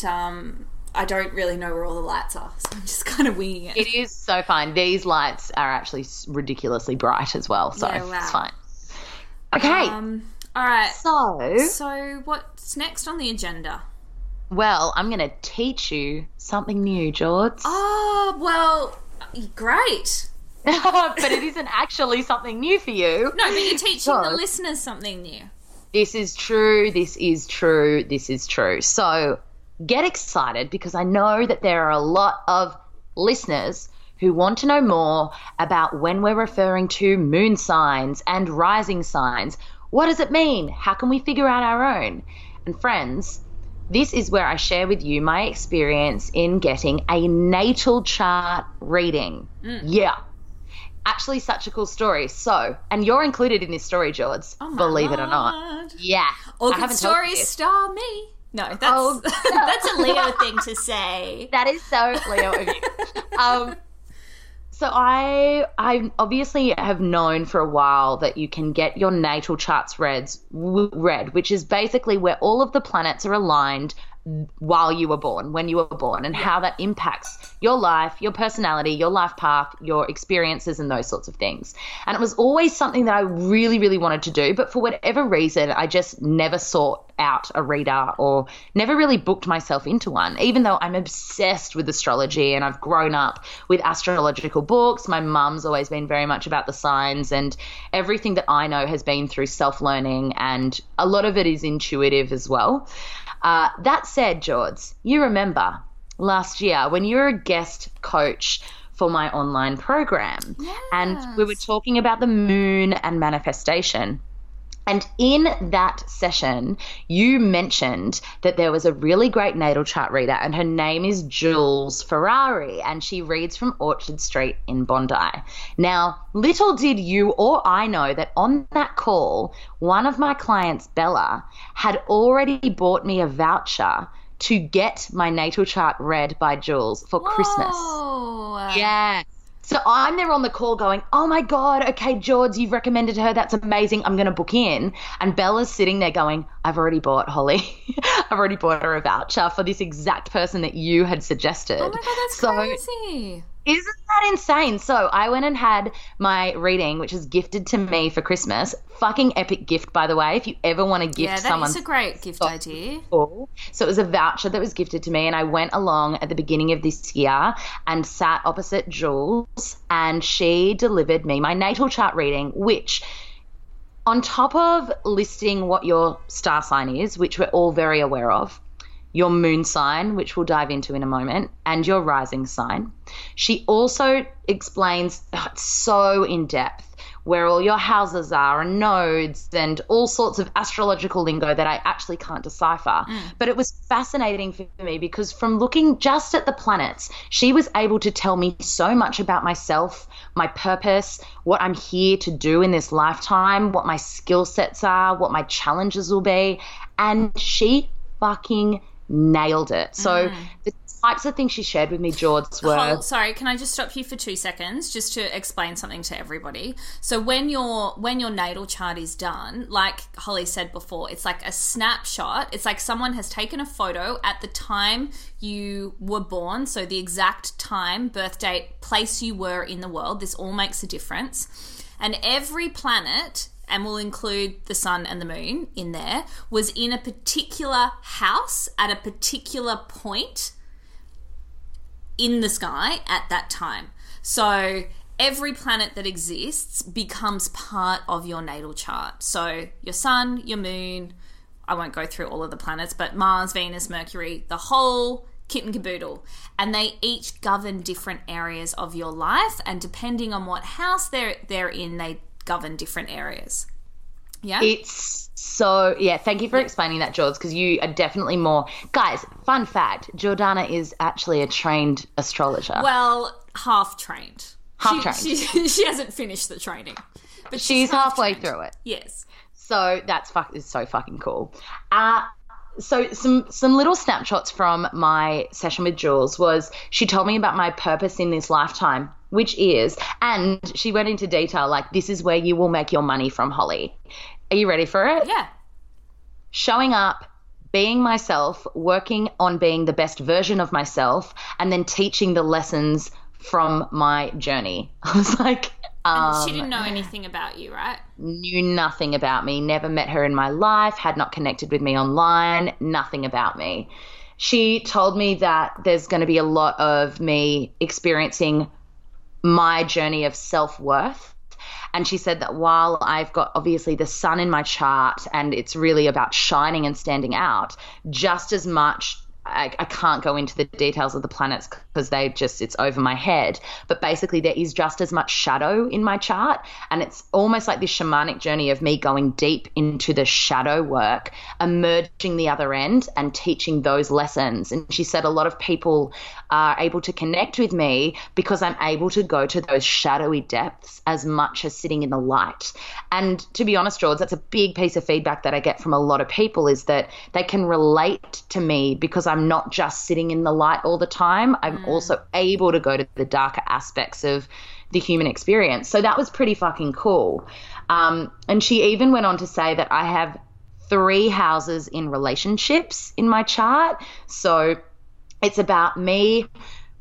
I don't really know where all the lights are, so I'm just kind of winging it. It is so fine. These lights are actually ridiculously bright as well, so yeah, wow. It's fine. Okay. All right. So what's next on the agenda? Well, I'm going to teach you something new, George. Oh, well, great. But it isn't actually something new for you. No, but you're teaching the listeners something new. This is true. So get excited, because I know that there are a lot of listeners who want to know more about when we're referring to moon signs and rising signs. What does it mean? How can we figure out our own? And friends, this is where I share with you my experience in getting a natal chart reading. Mm. Yeah. Actually such a cool story. So, and you're included in this story, George, believe it or not. Yeah. All good stories star me. No, that's that's a Leo thing to say. That is so Leo of you. So I obviously have known for a while that you can get your natal charts read, which is basically where all of the planets are aligned while you were born, when you were born, and how that impacts your life, your personality, your life path, your experiences, and those sorts of things. And it was always something that I really, really wanted to do, but for whatever reason, I just never sought out a reader or never really booked myself into one, even though I'm obsessed with astrology and I've grown up with astrological books. My mum's always been very much about the signs, and everything that I know has been through self-learning, and a lot of it is intuitive as well. That said, George, you remember last year when you were a guest coach for my online program. Yes. And we were talking about the moon and manifestation. And in that session, you mentioned that there was a really great natal chart reader, and her name is Jules Ferrari, and she reads from Orchard Street in Bondi. Now, little did you or I know that on that call, one of my clients, Bella, had already bought me a voucher to get my natal chart read by Jules for Christmas. Oh, yeah. So I'm there on the call going, oh, my God, okay, George, you've recommended her. That's amazing. I'm going to book in. And Bella's sitting there going, I've already bought Holly. I've already bought her a voucher for this exact person that you had suggested. Oh, my God, that's crazy. Isn't that insane? So I went and had my reading, which was gifted to me for Christmas. Fucking epic gift, by the way, if you ever want to gift someone. Yeah, that's a great gift idea. Cool. So it was a voucher that was gifted to me, and I went along at the beginning of this year and sat opposite Jules, and she delivered me my natal chart reading, which on top of listing what your star sign is, which we're all very aware of, your moon sign, which we'll dive into in a moment, and your rising sign. She also explains so in depth where all your houses are and nodes and all sorts of astrological lingo that I actually can't decipher. But it was fascinating for me, because from looking just at the planets, she was able to tell me so much about myself, my purpose, what I'm here to do in this lifetime, what my skill sets are, what my challenges will be. And she fucking nailed it. So the types of things she shared with me, George, were... Oh, sorry, can I just stop you for 2 seconds just to explain something to everybody? So when your natal chart is done, like Holly said before, it's like a snapshot. It's like someone has taken a photo at the time you were born, so the exact time, birth date, place you were in the world. This all makes a difference. And every planet... and we'll include the sun and the moon in there, was in a particular house at a particular point in the sky at that time. So every planet that exists becomes part of your natal chart. So your sun, your moon, I won't go through all of the planets, but Mars, Venus, Mercury, the whole kit and caboodle, and they each govern different areas of your life, and depending on what house they're in, they govern different areas. Yeah, it's so, yeah, thank you for explaining that, George, because you are definitely more, guys, fun fact, Jordana is actually a trained astrologer. Well, half-trained. Half-trained. She hasn't finished the training. But she's halfway through it. Yes. So that's is so fucking cool. So some little snapshots from my session with Jules was she told me about my purpose in this lifetime, which is, and she went into detail, like, this is where you will make your money from, Holly. Are you ready for it? Yeah. Showing up, being myself, working on being the best version of myself, and then teaching the lessons from my journey. I was like... And she didn't know anything about you, right? Knew nothing about me, never met her in my life, had not connected with me online, nothing about me. She told me that there's going to be a lot of me experiencing my journey of self-worth. And she said that while I've got obviously the sun in my chart and it's really about shining and standing out, just as much I can't go into the details of the planets because it's over my head. But basically there is just as much shadow in my chart, and it's almost like this shamanic journey of me going deep into the shadow work, emerging the other end and teaching those lessons. And she said a lot of people are able to connect with me because I'm able to go to those shadowy depths as much as sitting in the light. And to be honest, George, that's a big piece of feedback that I get from a lot of people, is that they can relate to me because I'm not just sitting in the light all the time. I'm also able to go to the darker aspects of the human experience. So that was pretty fucking cool. And she even went on to say that I have 3 houses in relationships in my chart. So it's about me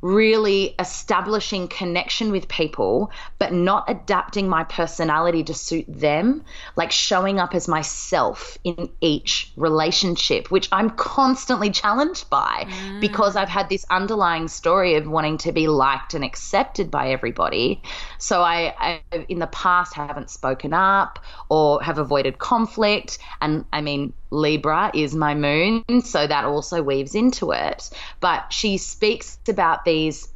really establishing connection with people, but not adapting my personality to suit them, like showing up as myself in each relationship, which I'm constantly challenged by because I've had this underlying story of wanting to be liked and accepted by everybody. So I in the past haven't spoken up or have avoided conflict. And I mean, Libra is my moon, so that also weaves into it. But she speaks about these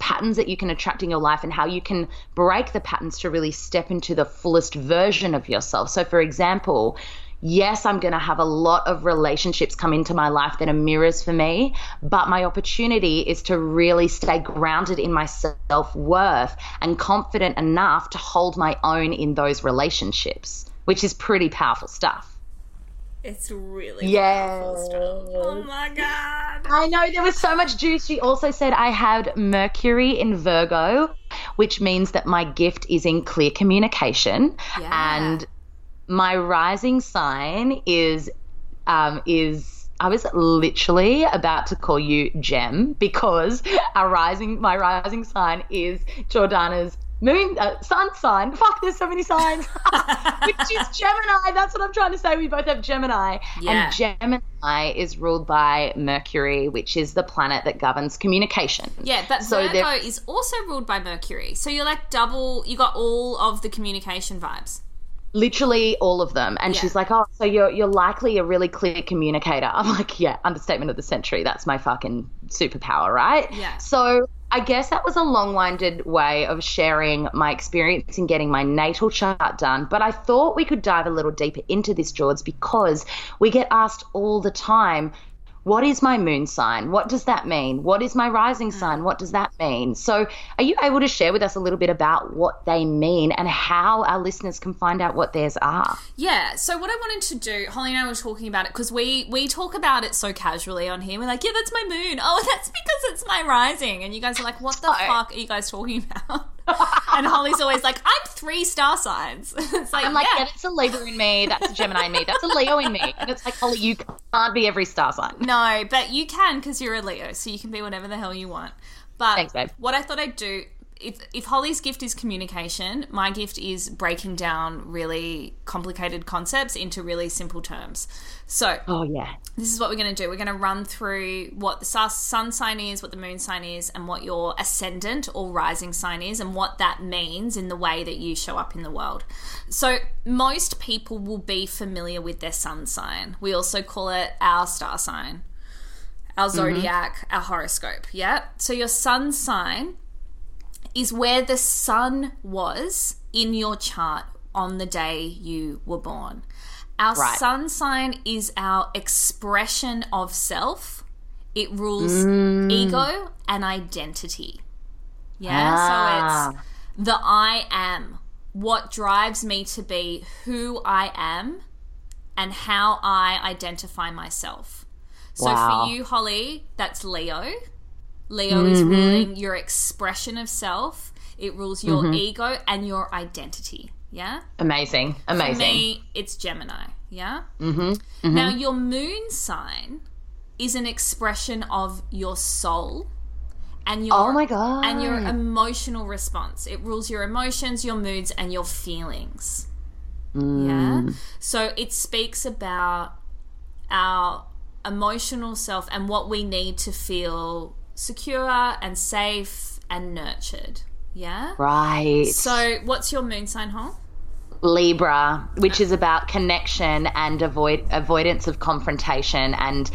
patterns that you can attract in your life and how you can break the patterns to really step into the fullest version of yourself. So, for example, yes, I'm going to have a lot of relationships come into my life that are mirrors for me, but my opportunity is to really stay grounded in my self-worth and confident enough to hold my own in those relationships, which is pretty powerful stuff. It's really powerful stuff. Oh, my God. I know. There was so much juice. She also said I had Mercury in Virgo, which means that my gift is in clear communication. Yeah. And my rising sign is I was literally about to call you Gem because my rising sign is Jordana's moon, sun sign. Fuck, there's so many signs. Which is Gemini. That's what I'm trying to say. We both have Gemini. Yeah. And Gemini is ruled by Mercury, which is the planet that governs communication. Yeah, but so Virgo is also ruled by Mercury. So you're like you got all of the communication vibes. Literally all of them. And she's like, oh, so you're likely a really clear communicator. I'm like, yeah, understatement of the century. That's my fucking superpower, right? Yeah. So I guess that was a long-winded way of sharing my experience in getting my natal chart done, but I thought we could dive a little deeper into this, George, because we get asked all the time, what is my moon sign? What does that mean? What is my rising sign? What does that mean? So are you able to share with us a little bit about what they mean and how our listeners can find out what theirs are? Yeah. So what I wanted to do, Holly and I were talking about it because we talk about it so casually on here. We're like, yeah, that's my moon. Oh, that's because it's my rising. And you guys are like, what the fuck are you guys talking about? And Holly's always like, I'm 3 star signs. It's like, I'm like, yeah, that's a Libra in me, that's a Gemini in me, that's a Leo in me. And it's like, Holly, you can't be every star sign. No, but you can because you're a Leo, so you can be whatever the hell you want. But thanks, babe. What I thought I'd do, if Holly's gift is communication, my gift is breaking down really complicated concepts into really simple terms. So this is what we're going to do. We're going to run through what the sun sign is, what the moon sign is, and what your ascendant or rising sign is, and what that means in the way that you show up in the world. So most people will be familiar with their sun sign. We also call it our star sign, our zodiac, our horoscope. Yeah. So your sun sign is where the sun was in your chart on the day you were born. Our sun sign is our expression of self. It rules ego and identity. Yeah. Ah. So it's the I am, what drives me to be who I am and how I identify myself. So for you, Holly, that's Leo. Leo is ruling your expression of self. It rules your ego and your identity. Yeah. Amazing. Amazing. For me, it's Gemini. Yeah. Now, your moon sign is an expression of your soul and your and your emotional response. It rules your emotions, your moods, and your feelings. Yeah. So it speaks about our emotional self and what we need to feel secure and safe and nurtured. Yeah. Right. So what's your moon sign, Hol? Libra, which is about connection and avoidance of confrontation and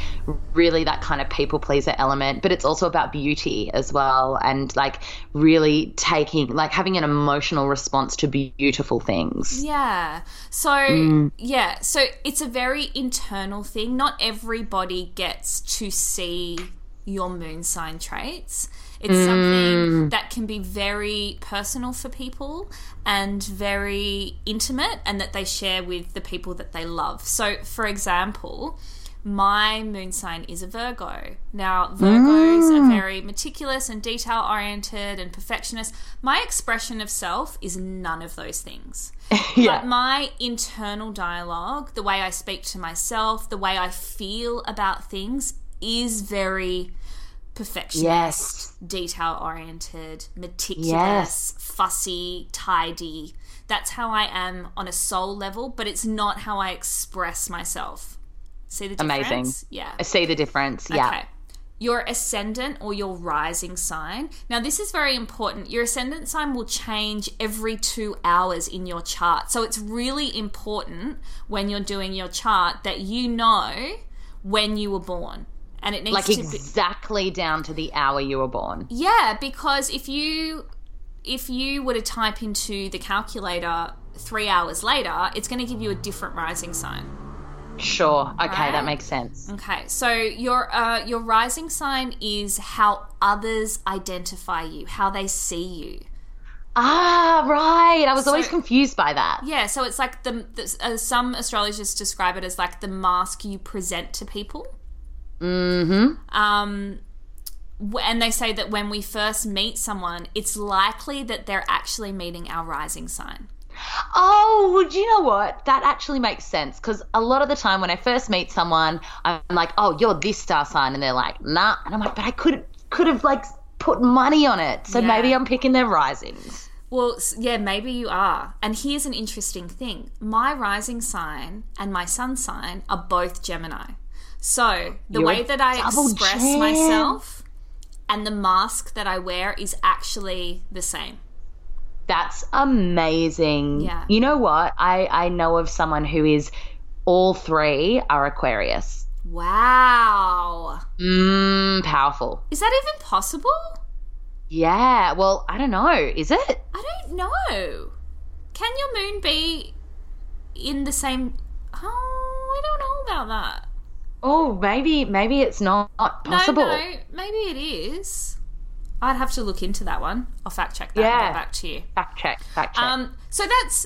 really that kind of people pleaser element. But it's also about beauty as well and like really taking, like having an emotional response to beautiful things. Yeah. So, yeah, so it's a very internal thing. Not everybody gets to see your moon sign traits. It's something that can be very personal for people and very intimate and that they share with the people that they love. So, for example, my moon sign is a Virgo. Now, Virgos are very meticulous and detail-oriented and perfectionist. My expression of self is none of those things. But my internal dialogue, the way I speak to myself, the way I feel about things is very perfectionist, detail-oriented, meticulous, fussy, tidy. That's how I am on a soul level, but it's not how I express myself. See the difference? Amazing. Yeah. I see the difference, yeah. Okay. Your ascendant or your rising sign. Now, this is very important. Your ascendant sign will change every 2 hours in your chart. So it's really important when you're doing your chart that you know when you were born. And it needs like to exactly down to the hour you were born. Yeah, because if you were to type into the calculator 3 hours later, it's going to give you a different rising sign. Sure. Okay, right? That makes sense. Okay, so your rising sign is how others identify you, how they see you. Ah, right. I was always confused by that. Yeah, so it's like some astrologers describe it as like the mask you present to people. And they say that when we first meet someone, it's likely that they're actually meeting our rising sign. Oh, well, do you know what? That actually makes sense because a lot of the time when I first meet someone, I'm like, oh, you're this star sign. And they're like, nah. And I'm like, but I could have like put money on it. So maybe I'm picking their risings. Well, yeah, maybe you are. And here's an interesting thing. My rising sign and my sun sign are both Gemini. So the way that I express myself and the mask that I wear is actually the same. That's amazing. Yeah. You know what? I know of someone who is all three are Aquarius. Wow. Powerful. Is that even possible? Yeah. Well, I don't know. Is it? I don't know. Can your moon be in the same? Oh, I don't know about that. Oh, maybe it's not possible. No, maybe it is. I'd have to look into that one. I'll fact check that and get back to you. Fact check. So that's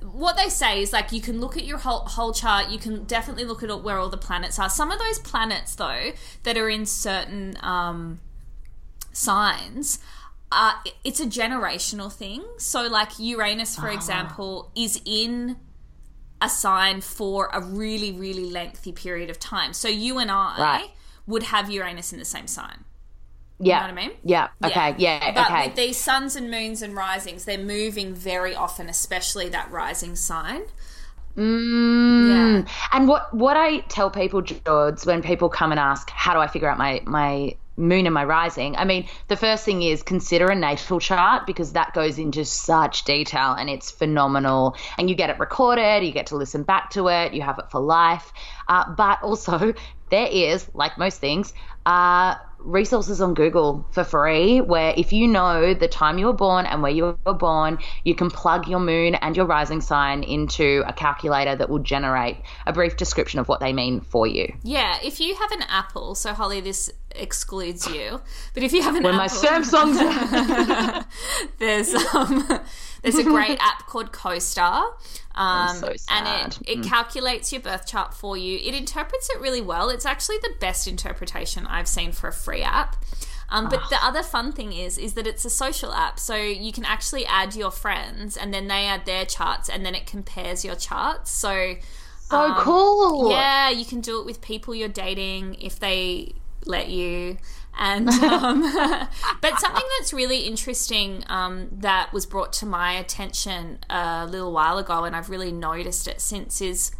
what they say is like you can look at your whole chart. You can definitely look at where all the planets are. Some of those planets, though, that are in certain signs, it's a generational thing. So like Uranus, for example, is in a sign for a really, really lengthy period of time. So you and I would have Uranus in the same sign. Yeah. You know what I mean? Yeah. Okay. Yeah. But with these suns and moons and risings, they're moving very often, especially that rising sign. Yeah. And what I tell people, George, when people come and ask, how do I figure out my moon and my rising, I mean, the first thing is consider a natal chart because that goes into such detail and it's phenomenal and you get it recorded, you get to listen back to it, you have it for life. But also there is, like most things, resources on Google for free where if you know the time you were born and where you were born, you can plug your moon and your rising sign into a calculator that will generate a brief description of what they mean for you. Yeah, if you have an apple, so Holly, this excludes you, but if you have an apple. When my Samsung's there's a great app called CoStar. So and it calculates your birth chart for you. It interprets it really well. It's actually the best interpretation I've seen for a free app. But the other fun thing is that it's a social app. So you can actually add your friends and then they add their charts and then it compares your charts. So cool. Yeah, you can do it with people you're dating if they let you. And but something that's really interesting that was brought to my attention a little while ago, and I've really noticed it since, is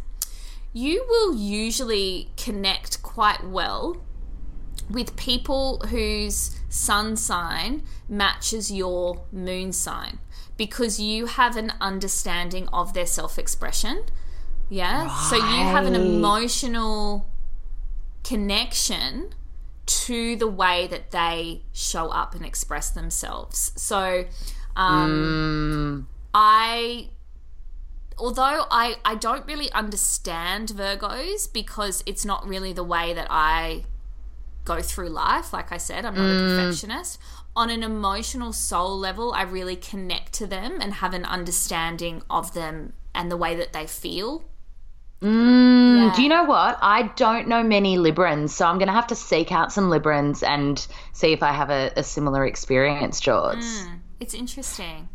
you will usually connect quite well with people whose sun sign matches your moon sign because you have an understanding of their self-expression. Yeah, right. So you have an emotional connection to the way that they show up and express themselves. So although I don't really understand Virgos because it's not really the way that I go through life. Like I said, I'm not a perfectionist. On an emotional soul level, I really connect to them and have an understanding of them and the way that they feel. Yeah. Do you know what? I don't know many Librans, so I'm going to have to seek out some Librans and see if I have a similar experience, George. It's interesting.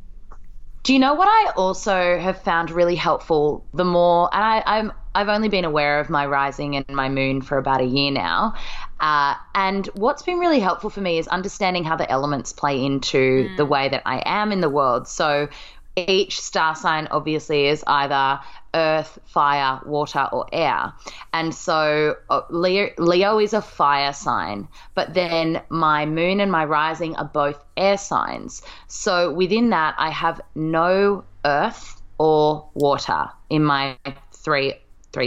Do you know what I also have found really helpful the more, and I've only been aware of my rising and my moon for about a year now, and what's been really helpful for me is understanding how the elements play into the way that I am in the world. So each star sign obviously is either earth, fire, water, or air. And so Leo is a fire sign, but then my moon and my rising are both air signs. So within that, I have no earth or water in my three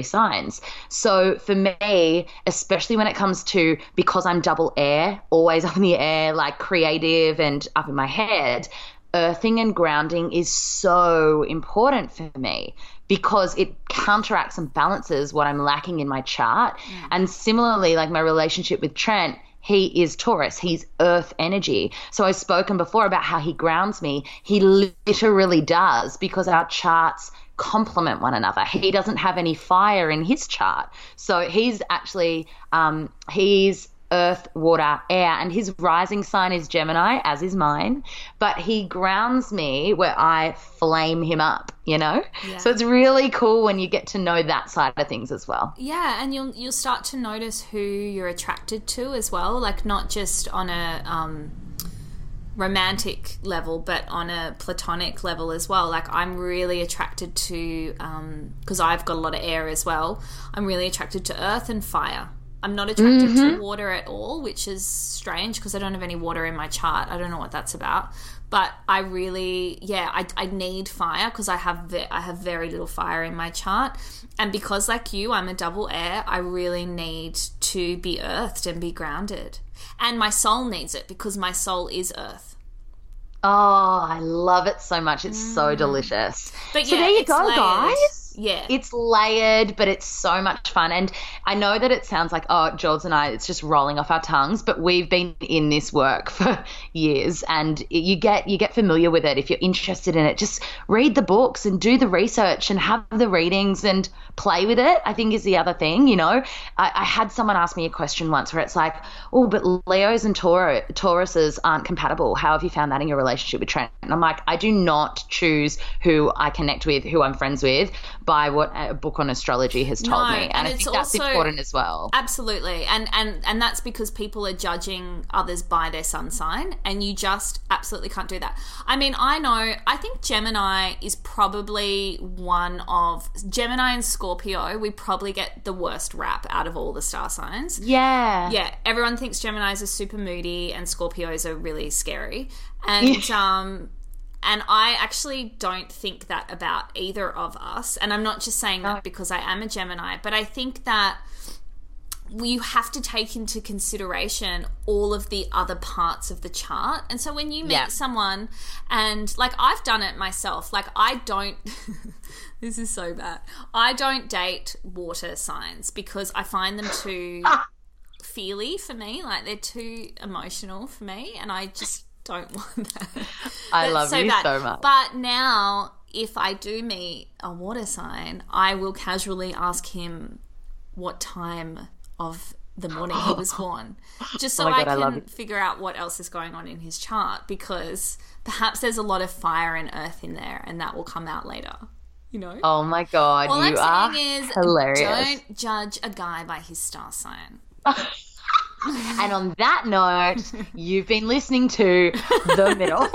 signs. So for me, especially when it comes to, because I'm double air, always up in the air, like creative and up in my head, earthing and grounding is so important for me because it counteracts and balances what I'm lacking in my chart. And similarly, like my relationship with Trent, he is Taurus. He's earth energy. So I've spoken before about how he grounds me. He literally does, because our charts complement one another. He doesn't have any fire in his chart. So he's actually he's earth, water, air, and his rising sign is Gemini, as is mine, but he grounds me where I flame him up, you know? Yeah. So it's really cool when you get to know that side of things as well. Yeah, and you'll start to notice who you're attracted to as well, like not just on a romantic level, but on a platonic level as well. Like I'm really attracted to, because I've got a lot of air as well, I'm really attracted to earth and fire. I'm not attracted to water at all, which is strange because I don't have any water in my chart. I don't know what that's about. But I really, I need fire because I have very little fire in my chart. And because, like you, I'm a double air, I really need to be earthed and be grounded. And my soul needs it because my soul is earth. Oh, I love it so much. It's so delicious. But yeah, so there you go, layered. Guys. Yeah. It's layered, but it's so much fun. And I know that it sounds like, oh, Jules and I, it's just rolling off our tongues, but we've been in this work for years and you get familiar with it. If you're interested in it, just read the books and do the research and have the readings and play with it, I think is the other thing, you know. I had someone ask me a question once where it's like, oh, but Leos and Tauruses aren't compatible. How have you found that in your relationship with Trent? And I'm like, I do not choose who I connect with, who I'm friends with, by what a book on astrology has told me. And I think that's also important as well. Absolutely. And that's because people are judging others by their sun sign, and you just absolutely can't do that. I mean, I think Gemini is probably one of – Gemini and Scorpio, we probably get the worst rap out of all the star signs. Yeah. Yeah, everyone thinks Geminis are super moody and Scorpios are really scary. And And I actually don't think that about either of us. And I'm not just saying that because I am a Gemini, but I think that you have to take into consideration all of the other parts of the chart. And so when you meet someone, and like I've done it myself, like I don't, this is so bad. I don't date water signs because I find them too feely for me. Like they're too emotional for me. And I just don't want that. I love so you bad. So much. But now if I do meet a water sign, I will casually ask him what time of the morning he was born, just so I can figure out what else is going on in his chart, because perhaps there's a lot of fire and earth in there and that will come out later, you know? Oh my God, all you I'm saying is hilarious. Don't judge a guy by his star sign. And on that note, you've been listening to The Middle.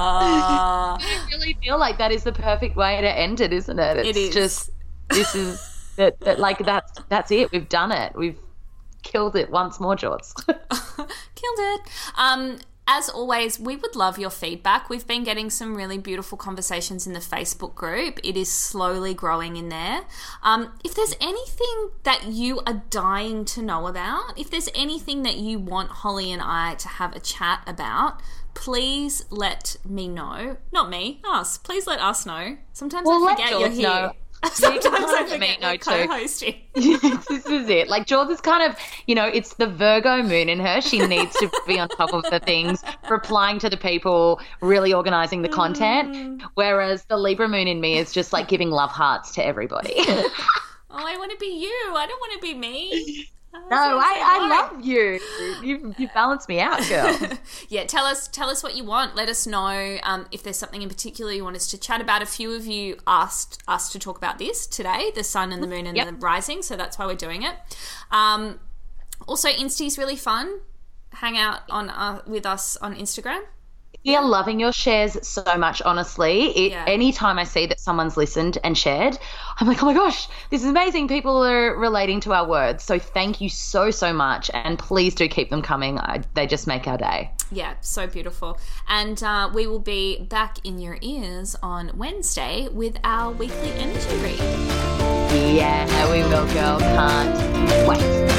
I really feel like that is the perfect way to end it, isn't it? It is. Just this is that. That's it. We've done it. We've killed it once more, Jorts. Killed it. As always, we would love your feedback. We've been getting some really beautiful conversations in the Facebook group. It is slowly growing in there. If there's anything that you are dying to know about, if there's anything that you want Holly and I to have a chat about, please let me know. Not me, us. Please let us know. Sometimes I forget you're here. Know. Sometimes I forget you're co-hosting. This is it. Like Jules is kind of, you know, it's the Virgo moon in her. She needs to be on top of the things, replying to the people, really organising the content, whereas the Libra moon in me is just like giving love hearts to everybody. Oh, I want to be you. I don't want to be me. No, I love you. You balance me out, girl. Yeah, tell us what you want. Let us know if there's something in particular you want us to chat about. A few of you asked us to talk about this today, the sun and the moon and the rising, so that's why we're doing it. Also, Insta's really fun. Hang out on with us on Instagram. We are loving your shares so much, honestly. Any time I see that someone's listened and shared, I'm like, oh, my gosh, this is amazing. People are relating to our words. So thank you so, so much, and please do keep them coming. They just make our day. Yeah, so beautiful. And we will be back in your ears on Wednesday with our weekly energy read. Yeah, we will, girl. Can't wait.